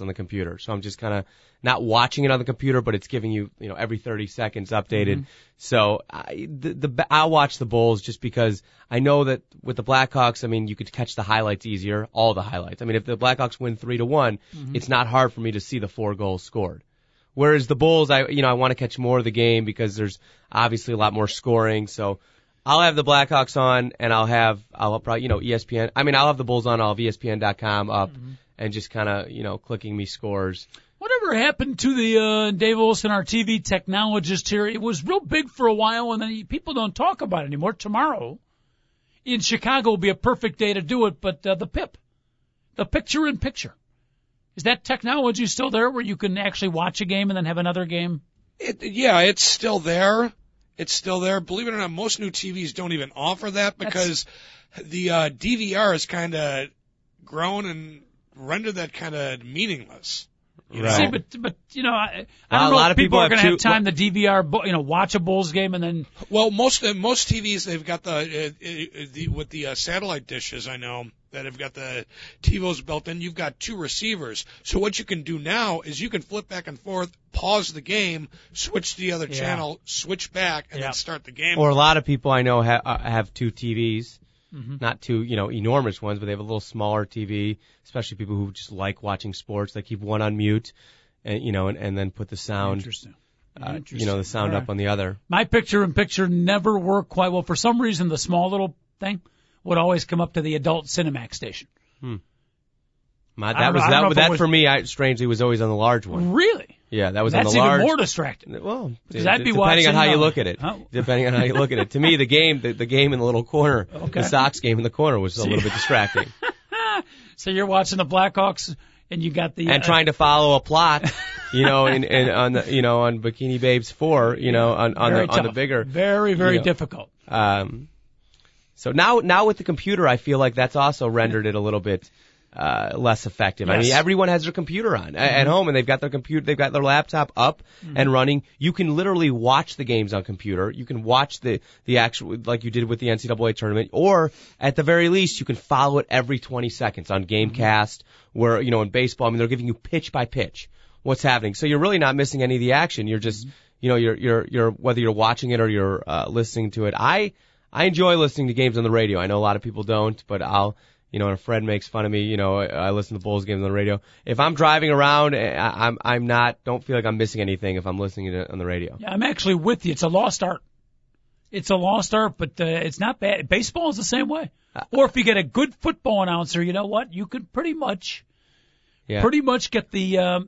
on the computer, so I'm just kind of not watching it on the computer, but it's giving you every 30 seconds updated. So I'll watch the Bulls just because I know that with the Blackhawks, I mean, you could catch the highlights easier, all the highlights. I mean, if the Blackhawks win 3-1, it's not hard for me to see the 4 goals scored. Whereas the Bulls, I want to catch more of the game because there's obviously a lot more scoring, so. I'll have the Blackhawks on, and I'll probably ESPN. I mean, I'll have the Bulls on. I'll have ESPN.com up and just kind of, clicking me scores. Whatever happened to the Dave Olsen, our TV technologist here? It was real big for a while, and then people don't talk about it anymore. Tomorrow in Chicago will be a perfect day to do it, but the PIP, the picture-in-picture. Is that technology still there where you can actually watch a game and then have another game? It's still there. It's still there. Believe it or not, most new TVs don't even offer that because the DVR has kind of grown and rendered that kind of meaningless. Right. See, but I don't know if people are going to have time to DVR, watch a Bulls game and then. Well, most TVs, they've got the satellite dishes, I know, that have got the TiVos built in. You've got 2 receivers. So what you can do now is you can flip back and forth, pause the game, switch to the other channel, switch back, and then start the game. Or a lot of people I know have 2 TVs. Not 2, enormous ones, but they have a little smaller TV, especially people who just like watching sports. They keep one on mute and then put the sound, the sound up on the other. My picture-in-picture never worked quite well. For some reason, the small little thing would always come up to the adult Cinemax station. Strangely, was always on the large one. Really? Yeah, that was on the large. That's even more distracting. Well, depending on how you look at it. To me, the game in the little corner, the Sox game in the corner was a little bit distracting. So you're watching the Blackhawks, and you got the trying to follow a plot, on Bikini Babes 4, on the bigger, very very difficult. So now with the computer, I feel like that's also rendered it a little bit. Less effective. Yes. I mean, everyone has their computer on at home, and they've got their computer, they've got their laptop up and running. You can literally watch the games on computer. You can watch the actual, like you did with the NCAA tournament, or at the very least, you can follow it every 20 seconds on GameCast, where in baseball, I mean, they're giving you pitch by pitch what's happening. So you're really not missing any of the action. You're just, you're whether you're watching it or you're listening to it. I enjoy listening to games on the radio. I know a lot of people don't, but I'll. And a friend makes fun of me, I listen to Bulls games on the radio. If I'm driving around, don't feel like I'm missing anything if I'm listening to it on the radio. Yeah, I'm actually with you. It's a lost art. But it's not bad. Baseball is the same way. Or if you get a good football announcer, you know what? You could pretty much get the,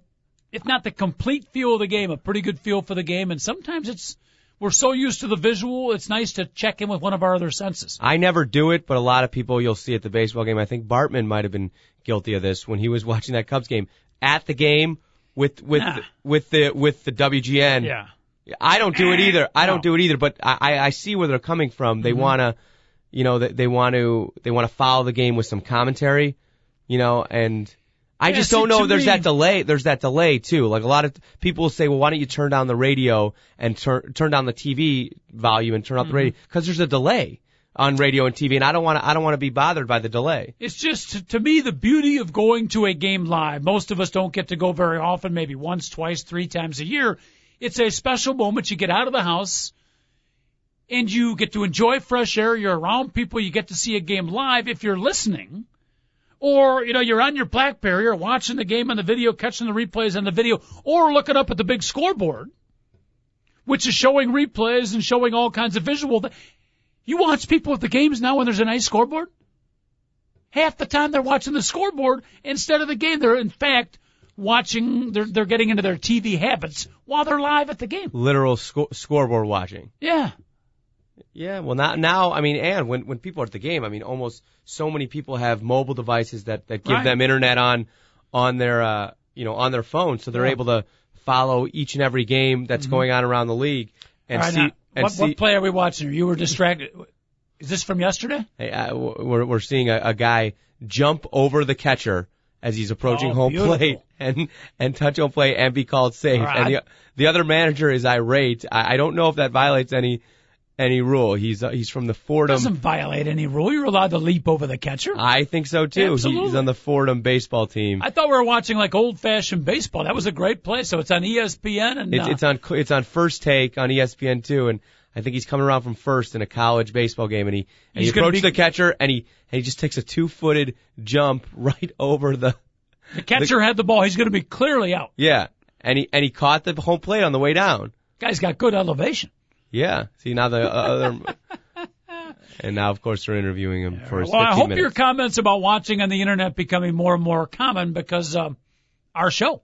if not the complete feel of the game, a pretty good feel for the game. And sometimes we're so used to the visual, it's nice to check in with one of our other senses. I never do it, but a lot of people you'll see at the baseball game. I think Bartman might have been guilty of this when he was watching that Cubs game at the game with the WGN. Yeah. I don't do it either. But I see where they're coming from. They want to you know, they want to follow the game with some commentary, you know, and I just don't know if there's that delay. There's that delay too. Like a lot of people will say, well, why don't you turn down the radio and turn down the TV volume and turn up the radio? 'Cause there's a delay on radio and TV, and I don't want to be bothered by the delay. It's just, to me, the beauty of going to a game live. Most of us don't get to go very often, maybe once, twice, three times a year. It's a special moment. You get out of the house and you get to enjoy fresh air. You're around people. You get to see a game live if you're listening. Or, you know, you're on your BlackBerry or watching the game on the video, catching the replays on the video, or looking up at the big scoreboard, which is showing replays and showing all kinds of visual. You watch people at the games now when there's a nice scoreboard? Half the time they're watching the scoreboard instead of the game. They're, in fact, watching, they're getting into their TV habits while they're live at the game. Literal scoreboard watching. Yeah. Yeah, well, now, I mean, and when people are at the game, I mean, almost so many people have mobile devices that give them internet on their, you know, on their phone, so they're able to follow each and every game that's going on around the league and right, see. Now, what play are we watching? You were distracted. Is this from yesterday? Hey, we're seeing a guy jump over the catcher as he's approaching home plate and touch home plate and be called safe. Right. And the other manager is irate. I don't know if that violates any rule. He's from the Fordham. Doesn't violate any rule. You're allowed to leap over the catcher. I think so too. Absolutely. He's on the Fordham baseball team. I thought we were watching like old-fashioned baseball. That was a great play. So it's on ESPN and it's on First Take on ESPN too. And I think he's coming around from first in a college baseball game, and he approaches the catcher and he just takes a 2-footed jump right over the. The catcher had the ball. He's going to be clearly out. Yeah, and he caught the home plate on the way down. Guy's got good elevation. Yeah. See, now the other – and now, of course, they're interviewing him for his 15 minutes. Well, I hope your comments about watching on the internet becoming more and more common because our show.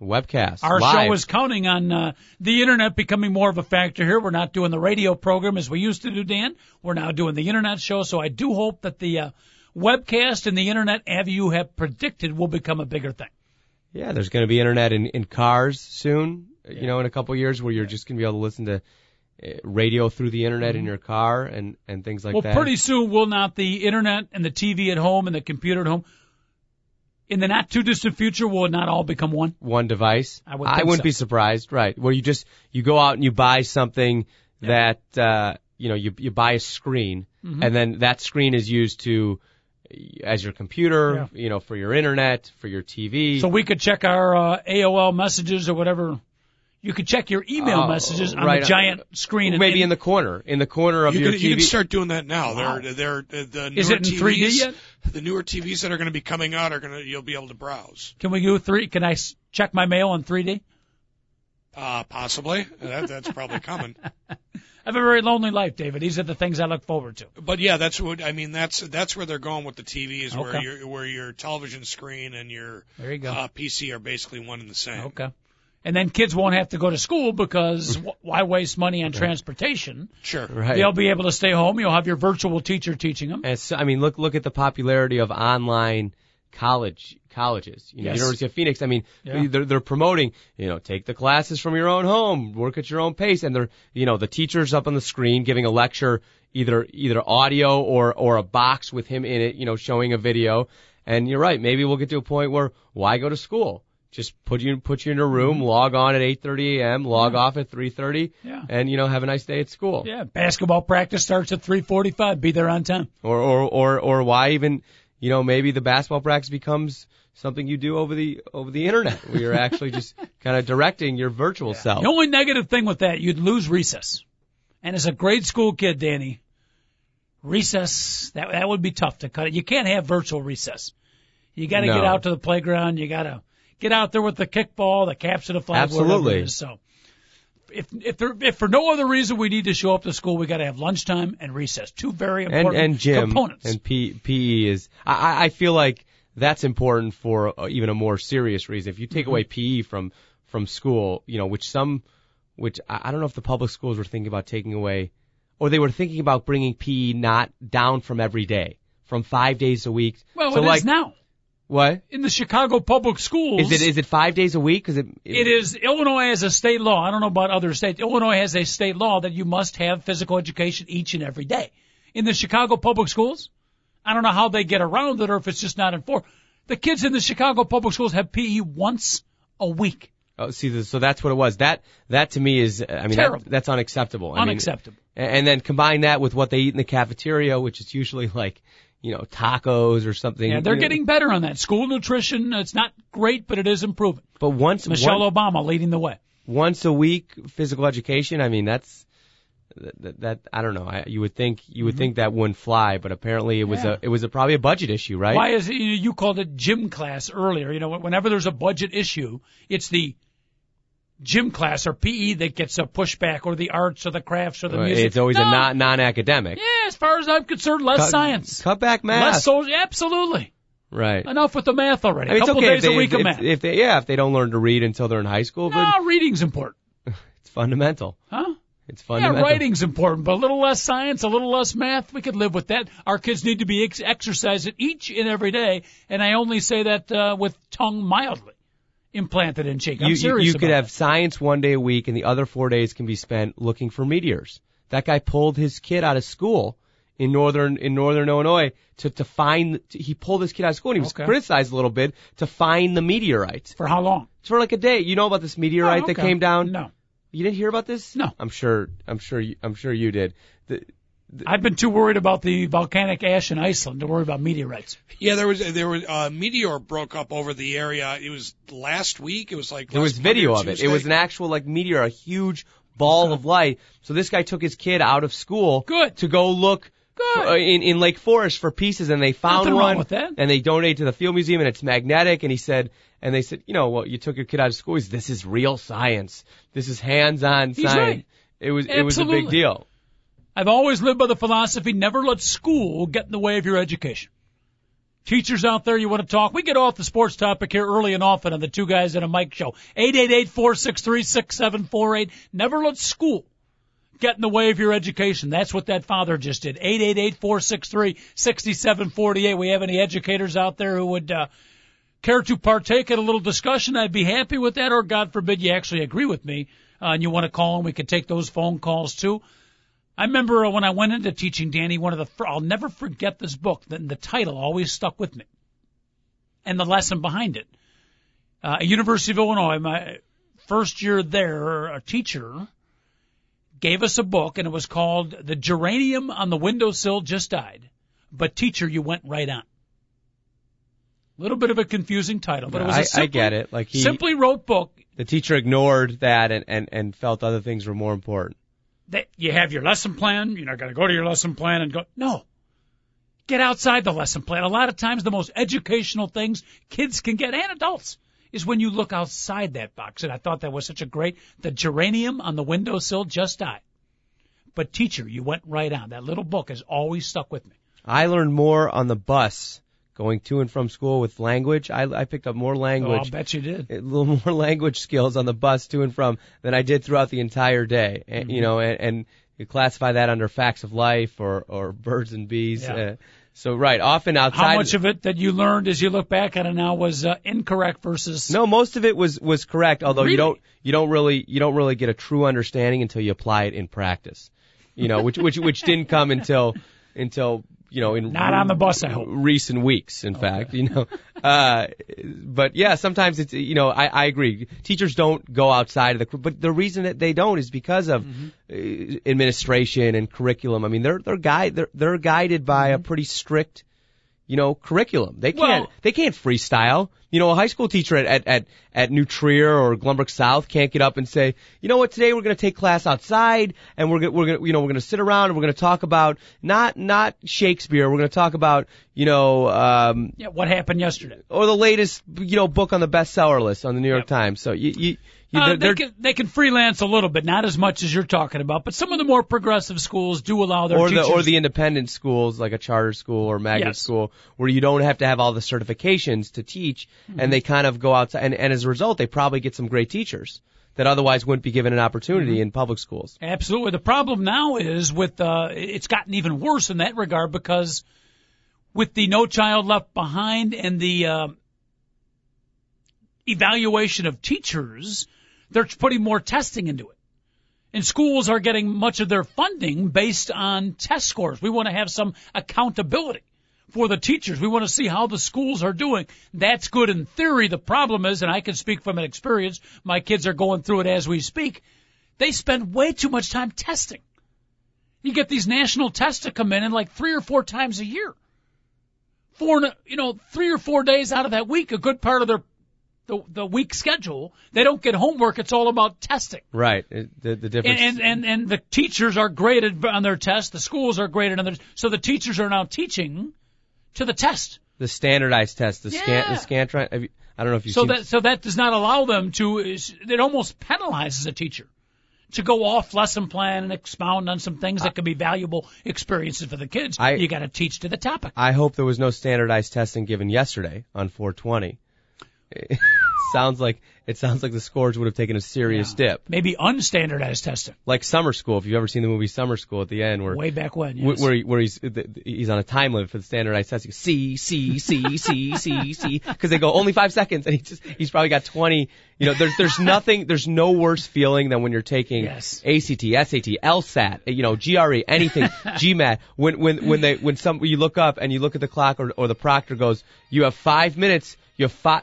Webcast. Our show is counting on the internet becoming more of a factor here. We're not doing the radio program as we used to do, Dan. We're now doing the internet show. So I do hope that the webcast and the internet, as you have predicted, will become a bigger thing. Yeah, there's going to be internet in cars soon, you know, in a couple of years where you're just going to be able to listen to – radio through the internet in your car and things like that. Well, pretty soon will not the internet and the TV at home and the computer at home, in the not too distant future, will it not all become one device? I wouldn't be surprised, right? Where you go out and you buy something that you know, you buy a screen and then that screen is used as your computer, you know, for your internet, for your TV. So we could check our AOL messages or whatever. You could check your email messages on a giant screen. Maybe in the corner of your TV. You can start doing that now. Wow. Is it in 3D yet? The newer TVs that are going to be coming out you'll be able to browse. Can we do three? Can I check my mail in 3D? Possibly. That's probably coming. I have a very lonely life, David. These are the things I look forward to. But yeah, that's what I mean. That's where they're going with the TV is where your television screen and your PC are basically one and the same. Okay. And then kids won't have to go to school because why waste money on transportation? Sure, right. They'll be able to stay home. You'll have your virtual teacher teaching them. And so, I mean, look at the popularity of online colleges. You know, University of Phoenix. I mean, they're promoting, you know, take the classes from your own home, work at your own pace, and they're, you know, the teacher's up on the screen giving a lecture, either audio or a box with him in it, you know, showing a video. And you're right. Maybe we'll get to a point where why go to school? Just put you in a room, log on at 8:30 a.m., log off at 3:30, and, you know, have a nice day at school. Yeah, basketball practice starts at 3:45. Be there on time. Or why even, you know, maybe the basketball practice becomes something you do over the internet, where you're actually just kind of directing your virtual self. The only negative thing with that, you'd lose recess. And as a grade school kid, Danny, recess that would be tough to cut it. You can't have virtual recess. You got to get out to the playground. You got to get out there with the kickball, the caps of the flag. Absolutely. So if for no other reason we need to show up to school, we got to have lunchtime and recess. Two very important and gym components. And PE is. I feel like that's important for even a more serious reason. If you take away PE from school, you know, which I don't know if the public schools were thinking about taking away, or they were thinking about bringing PE not down from every day, from 5 days a week. Well, so it is now. What? In the Chicago public schools. Is it 5 days a week? It is. Illinois has a state law. I don't know about other states. Illinois has a state law that you must have physical education each and every day. in the Chicago public schools. I don't know how they get around it or if it's just not enforced. The kids in the Chicago public schools have PE once a week. Oh, see, so that's what it was. That to me is, I mean, that's unacceptable. Unacceptable. I mean, and then combine that with what they eat in the cafeteria, which is usually like, you know, tacos or something. Yeah, they're getting better on that. School nutrition, it's not great, but it is improving. But Michelle Obama leading the way. Once a week physical education, I mean, that's I don't know. You would think that wouldn't fly, but apparently it was probably a budget issue, right? Why is it, you called it gym class earlier? You know, whenever there's a budget issue, it's the gym class or PE that gets a pushback, or the arts or the crafts or the music. It's always a non-academic. Yeah, as far as I'm concerned, less science. Cut back math. Less social, absolutely. Right. Enough with the math already. I mean, a couple days a week of math. If they don't learn to read until they're in high school. No, reading's important. It's fundamental. Huh? It's fundamental. Yeah, writing's important, but a little less science, a little less math, we could live with that. Our kids need to be exercised each and every day, and I only say that with tongue mildly implanted in cheek. I'm serious. You could have science one day a week, and the other 4 days can be spent looking for meteors. That guy pulled his kid out of school in northern Illinois to find. He pulled his kid out of school, and he was criticized a little bit to find the meteorites. For how long? For like a day. You know about this meteorite that came down? No. You didn't hear about this? No. I'm sure you did. I've been too worried about the volcanic ash in Iceland to worry about meteorites. Yeah, there was a meteor broke up over the area. It was last week. It was like there was video of it. It was an actual like meteor, a huge ball of light. So this guy took his kid out of school to go look in Lake Forest for pieces, and they found one with that. And they donated to the Field Museum, and it's magnetic. And they said, you know, well, you took your kid out of school. He said, this is real science. This is hands-on science. Right. It was a big deal. I've always lived by the philosophy, never let school get in the way of your education. Teachers out there, you want to talk? We get off the sports topic here early and often on the Two Guys and a Mic show. 888-463-6748. Never let school get in the way of your education. That's what that father just did. 888-463-6748. We have any educators out there who would care to partake in a little discussion? I'd be happy with that, or God forbid you actually agree with me and you want to call, and we can take those phone calls too. I remember when I went into teaching, Danny, I'll never forget this book. The title always stuck with me and the lesson behind it. At University of Illinois, my first year there, a teacher gave us a book, and it was called The Geranium on the Windowsill Just Died, but Teacher, You Went Right On. A little bit of a confusing title, but it was I get it. Like simply wrote book. The teacher ignored that and felt other things were more important. That you have your lesson plan. You're not going to go to your lesson plan and go, no, get outside the lesson plan. A lot of times the most educational things kids can get, and adults, is when you look outside that box. And I thought that was such a great, the geranium on the windowsill just died, but teacher, you went right on. That little book has always stuck with me. I learned more on the bus going to and from school with language. I picked up more language. Oh, I'll bet you did. A little more language skills on the bus to and from than I did throughout the entire day. Mm-hmm. And, you know, and you classify that under facts of life or birds and bees. Yeah. So, right, often outside. How much of it that you learned as you look back at it now was incorrect versus? No, most of it was correct, although really? you don't really get a true understanding until you apply it in practice. You know, which didn't come until you know, in not on the bus, I hope. Recent weeks, in fact, you know. But yeah, sometimes it's, you know, I agree. Teachers don't go outside of but the reason that they don't is because of administration and curriculum. I mean, they're guided by a pretty strict, you know, curriculum. They can't freestyle. You know, a high school teacher at New Trier or Glenbrook South can't get up and say, you know what, today we're going to take class outside, and we're going to sit around and we're going to talk about not Shakespeare. We're going to talk about, you know, what happened yesterday, or the latest, you know, book on the bestseller list on the New York Times. So they can freelance a little bit, not as much as you're talking about, but some of the more progressive schools do allow their teachers. Or the independent schools, like a charter school or magnet school, where you don't have to have all the certifications to teach, and they kind of go outside. And as a result, they probably get some great teachers that otherwise wouldn't be given an opportunity in public schools. Absolutely. The problem now is with it's gotten even worse in that regard, because with the No Child Left Behind and the evaluation of teachers, they're putting more testing into it. And schools are getting much of their funding based on test scores. We want to have some accountability for the teachers. We want to see how the schools are doing. That's good in theory. The problem is, and I can speak from an experience, my kids are going through it as we speak, they spend way too much time testing. You get these national tests to come in like 3 or 4 times a year. 3 or 4 days out of that week, a good part of their the week schedule, they don't get homework. It's all about testing. Right. The difference. And the teachers are graded on their tests. The schools are graded on their. So the teachers are now teaching to the test. The standardized test. The Scantron. I don't know if you've seen. So that does not allow them to. It almost penalizes a teacher to go off lesson plan and expound on some things that could be valuable experiences for the kids. You got to teach to the topic. I hope there was no standardized testing given yesterday on 420. It sounds like the scores would have taken a serious dip. Maybe unstandardized testing, like Summer School. If you've ever seen the movie Summer School, at the end, where way back when, yes, where he's on a time limit for the standardized testing, C, because they go only 5 seconds, and he's probably got 20. You know, there's nothing, there's no worse feeling than when you're taking ACT, SAT, LSAT, GRE, anything, GMAT. When you look up and you look at the clock or the proctor goes, you have 5 minutes. You have five,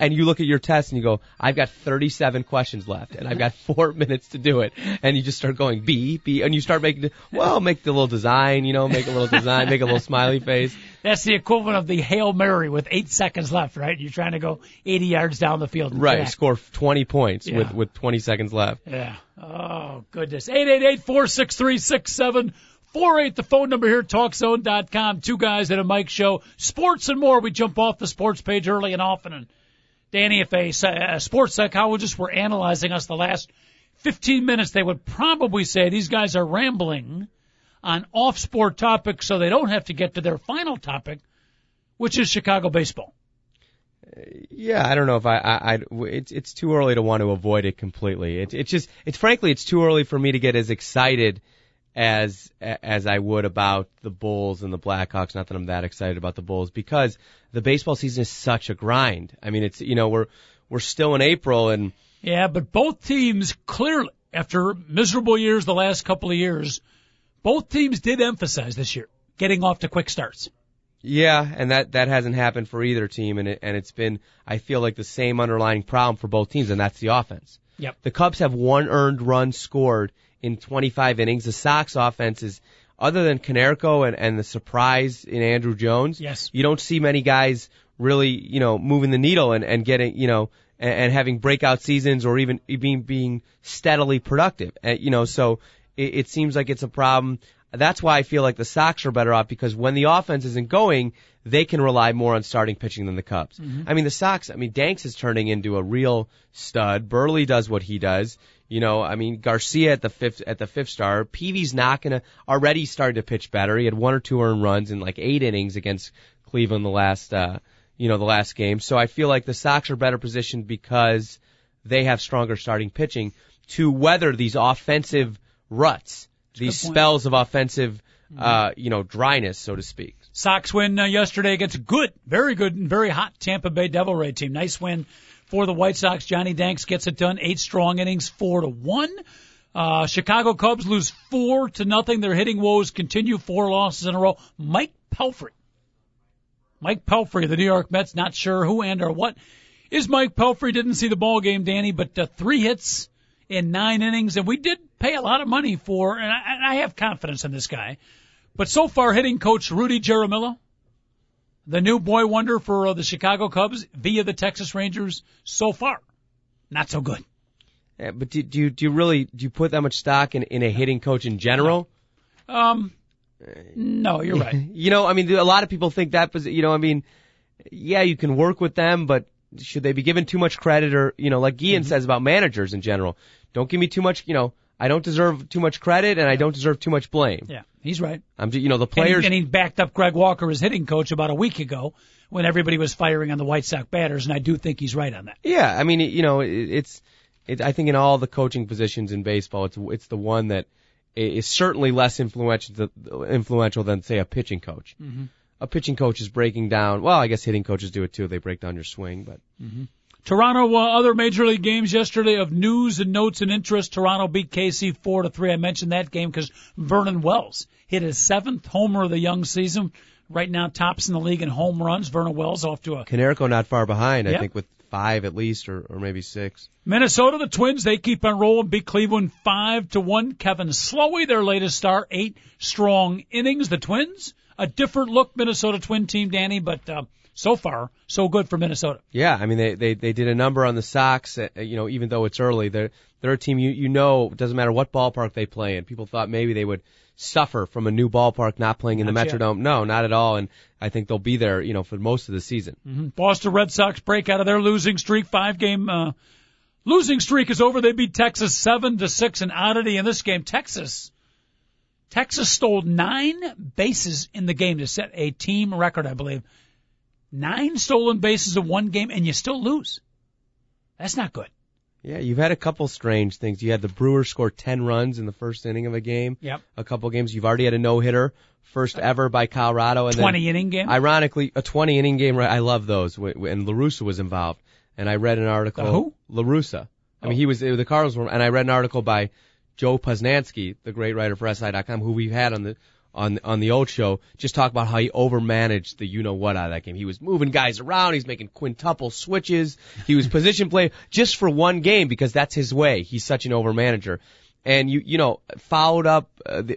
and you look at your test and you go, I've got 37 questions left, and I've got 4 minutes to do it. And you just start going B, and you start make a little design, make a little smiley face. That's the equivalent of the Hail Mary with 8 seconds left, right? You're trying to go 80 yards down the field. Right, back. Score 20 points with 20 seconds left. Yeah. Oh, goodness. 888-463-6748. 48, the phone number here, TalkZone.com. Two Guys at a Mic Show. Sports and more. We jump off the sports page early and often. And Danny, if a sports psychologist were analyzing us the last 15 minutes, they would probably say these guys are rambling on off-sport topics so they don't have to get to their final topic, which is Chicago baseball. Yeah, I don't know if it's too early to want to avoid it completely. It's too early for me to get as excited as I would about the Bulls and the Blackhawks. Not that I'm that excited about the Bulls, because the baseball season is such a grind. I mean, it's, we're still in April, and yeah, but both teams clearly, after miserable years the last couple of years, both teams did emphasize this year getting off to quick starts. Yeah, and that hasn't happened for either team, and it's been, I feel like, the same underlying problem for both teams, and that's the offense. Yep. The Cubs have one earned run scored in 25 innings. The Sox offense is, other than Konerko and the surprise in Andrew Jones, you don't see many guys really, moving the needle and getting, and having breakout seasons or even being steadily productive. So it seems like it's a problem. That's why I feel like the Sox are better off, because when the offense isn't going, they can rely more on starting pitching than the Cubs. Mm-hmm. I mean, the Sox, Danks is turning into a real stud. Burley does what he does. Garcia at the fifth star. Peavy's already started to pitch better. He had 1 or 2 earned runs in like 8 innings against Cleveland the last game. So I feel like the Sox are better positioned because they have stronger starting pitching to weather these offensive ruts. These spells of offensive, dryness, so to speak. Sox win yesterday against very good and very hot Tampa Bay Devil Rays team. Nice win for the White Sox. Johnny Danks gets it done. 8 strong innings, 4-1. Chicago Cubs lose 4-0. Their hitting woes continue, 4 losses in a row. Mike Pelfrey, the New York Mets, not sure who and or what is Mike Pelfrey. Didn't see the ball game, Danny, but 3 hits in 9 innings, and we did pay a lot of money for, and I have confidence in this guy, but so far hitting coach Rudy Jaramillo, the new boy wonder for the Chicago Cubs via the Texas Rangers, so far, not so good. Yeah, but do you put that much stock in a hitting coach in general? No, you're right. A lot of people think that, yeah, you can work with them, but should they be given too much credit? Or, like Guillen says about managers in general, don't give me too much, I don't deserve too much credit, and I don't deserve too much blame. Yeah, he's right. The players. And he backed up Greg Walker as hitting coach about a week ago when everybody was firing on the White Sox batters, and I do think he's right on that. Yeah, I think in all the coaching positions in baseball, it's the one that is certainly less influential than, say, a pitching coach. Mm-hmm. A pitching coach is breaking down. Well, I guess hitting coaches do it too. They break down your swing, but. Mm-hmm. Toronto, other Major League games yesterday of news and notes and interest. Toronto beat KC 4-3. I mentioned that game because Vernon Wells hit his seventh homer of the young season. Right now, tops in the league in home runs. Vernon Wells off to a... Konerko not far behind, I think, with 5 at least, or maybe 6. Minnesota, the Twins, they keep on rolling. Beat Cleveland 5-1. Kevin Slowey, their latest star, 8 strong innings. The Twins, a different look Minnesota Twin team, Danny, but... so far, so good for Minnesota. Yeah, I mean, they did a number on the Sox, you know, even though it's early. They're a team, you know, it doesn't matter what ballpark they play in. People thought maybe they would suffer from a new ballpark not playing in the Metrodome. No, not at all, and I think they'll be there, you know, for most of the season. Mm-hmm. Boston Red Sox break out of their losing streak. 5-game losing streak is over. They beat Texas 7-6, an oddity in this game. Texas stole 9 bases in the game to set a team record, I believe. 9 stolen bases in one game, and you still lose. That's not good. Yeah, you've had a couple strange things. You had the Brewers score 10 runs in the first inning of a game. Yep. A couple games. You've already had a no-hitter, first ever by Colorado. 20-inning game? Ironically, a 20-inning game. I love those. And La Russa was involved. And I read an article. The who? La Russa. I mean, he was the Cardinals. And I read an article by Joe Posnanski, the great writer for SI.com, who we've had on the old show, just talk about how he overmanaged the you-know-what out of that game. He was moving guys around. He's making quintuple switches. He was position play just for one game because that's his way. He's such an overmanager. And, you know, followed up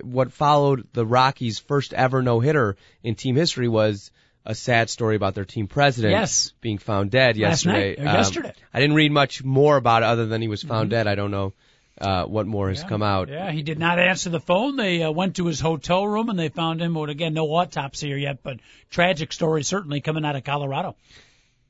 what followed the Rockies' first ever no-hitter in team history was a sad story about their team president being found dead yesterday. Yesterday. I didn't read much more about it other than he was found dead. I don't know. What more has come out. Yeah, he did not answer the phone. They went to his hotel room, and they found him. Well, again, no autopsy here yet, but tragic story certainly coming out of Colorado.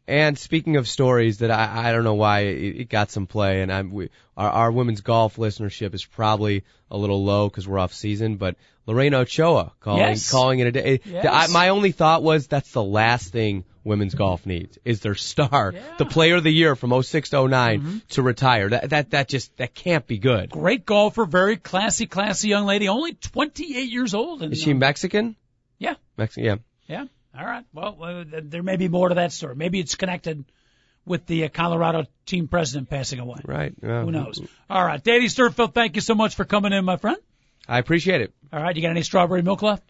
And speaking of stories that I don't know why it got some play, and our women's golf listenership is probably a little low because we're off season, but Lorena Ochoa calling it a day. Yes. My only thought was that's the last thing women's golf needs is their star, the player of the year from 06 to 09 to retire. That can't be good. Great golfer, very classy young lady, only 28 years old. Is she Mexican? Yeah. Mexican, yeah. Yeah. All right. Well, there may be more to that story. Maybe it's connected with the Colorado team president passing away. Right. Who knows? All right. Danny Sternfield, thank you so much for coming in, my friend. I appreciate it. All right. You got any strawberry milk left?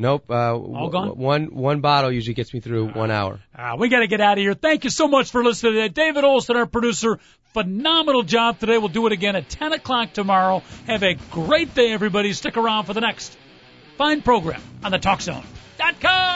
Nope. All gone? One bottle usually gets me through 1 hour. All right. We got to get out of here. Thank you so much for listening today. David Olsen, our producer, phenomenal job today. We'll do it again at 10 o'clock tomorrow. Have a great day, everybody. Stick around for the next fine program on the TalkZone.com.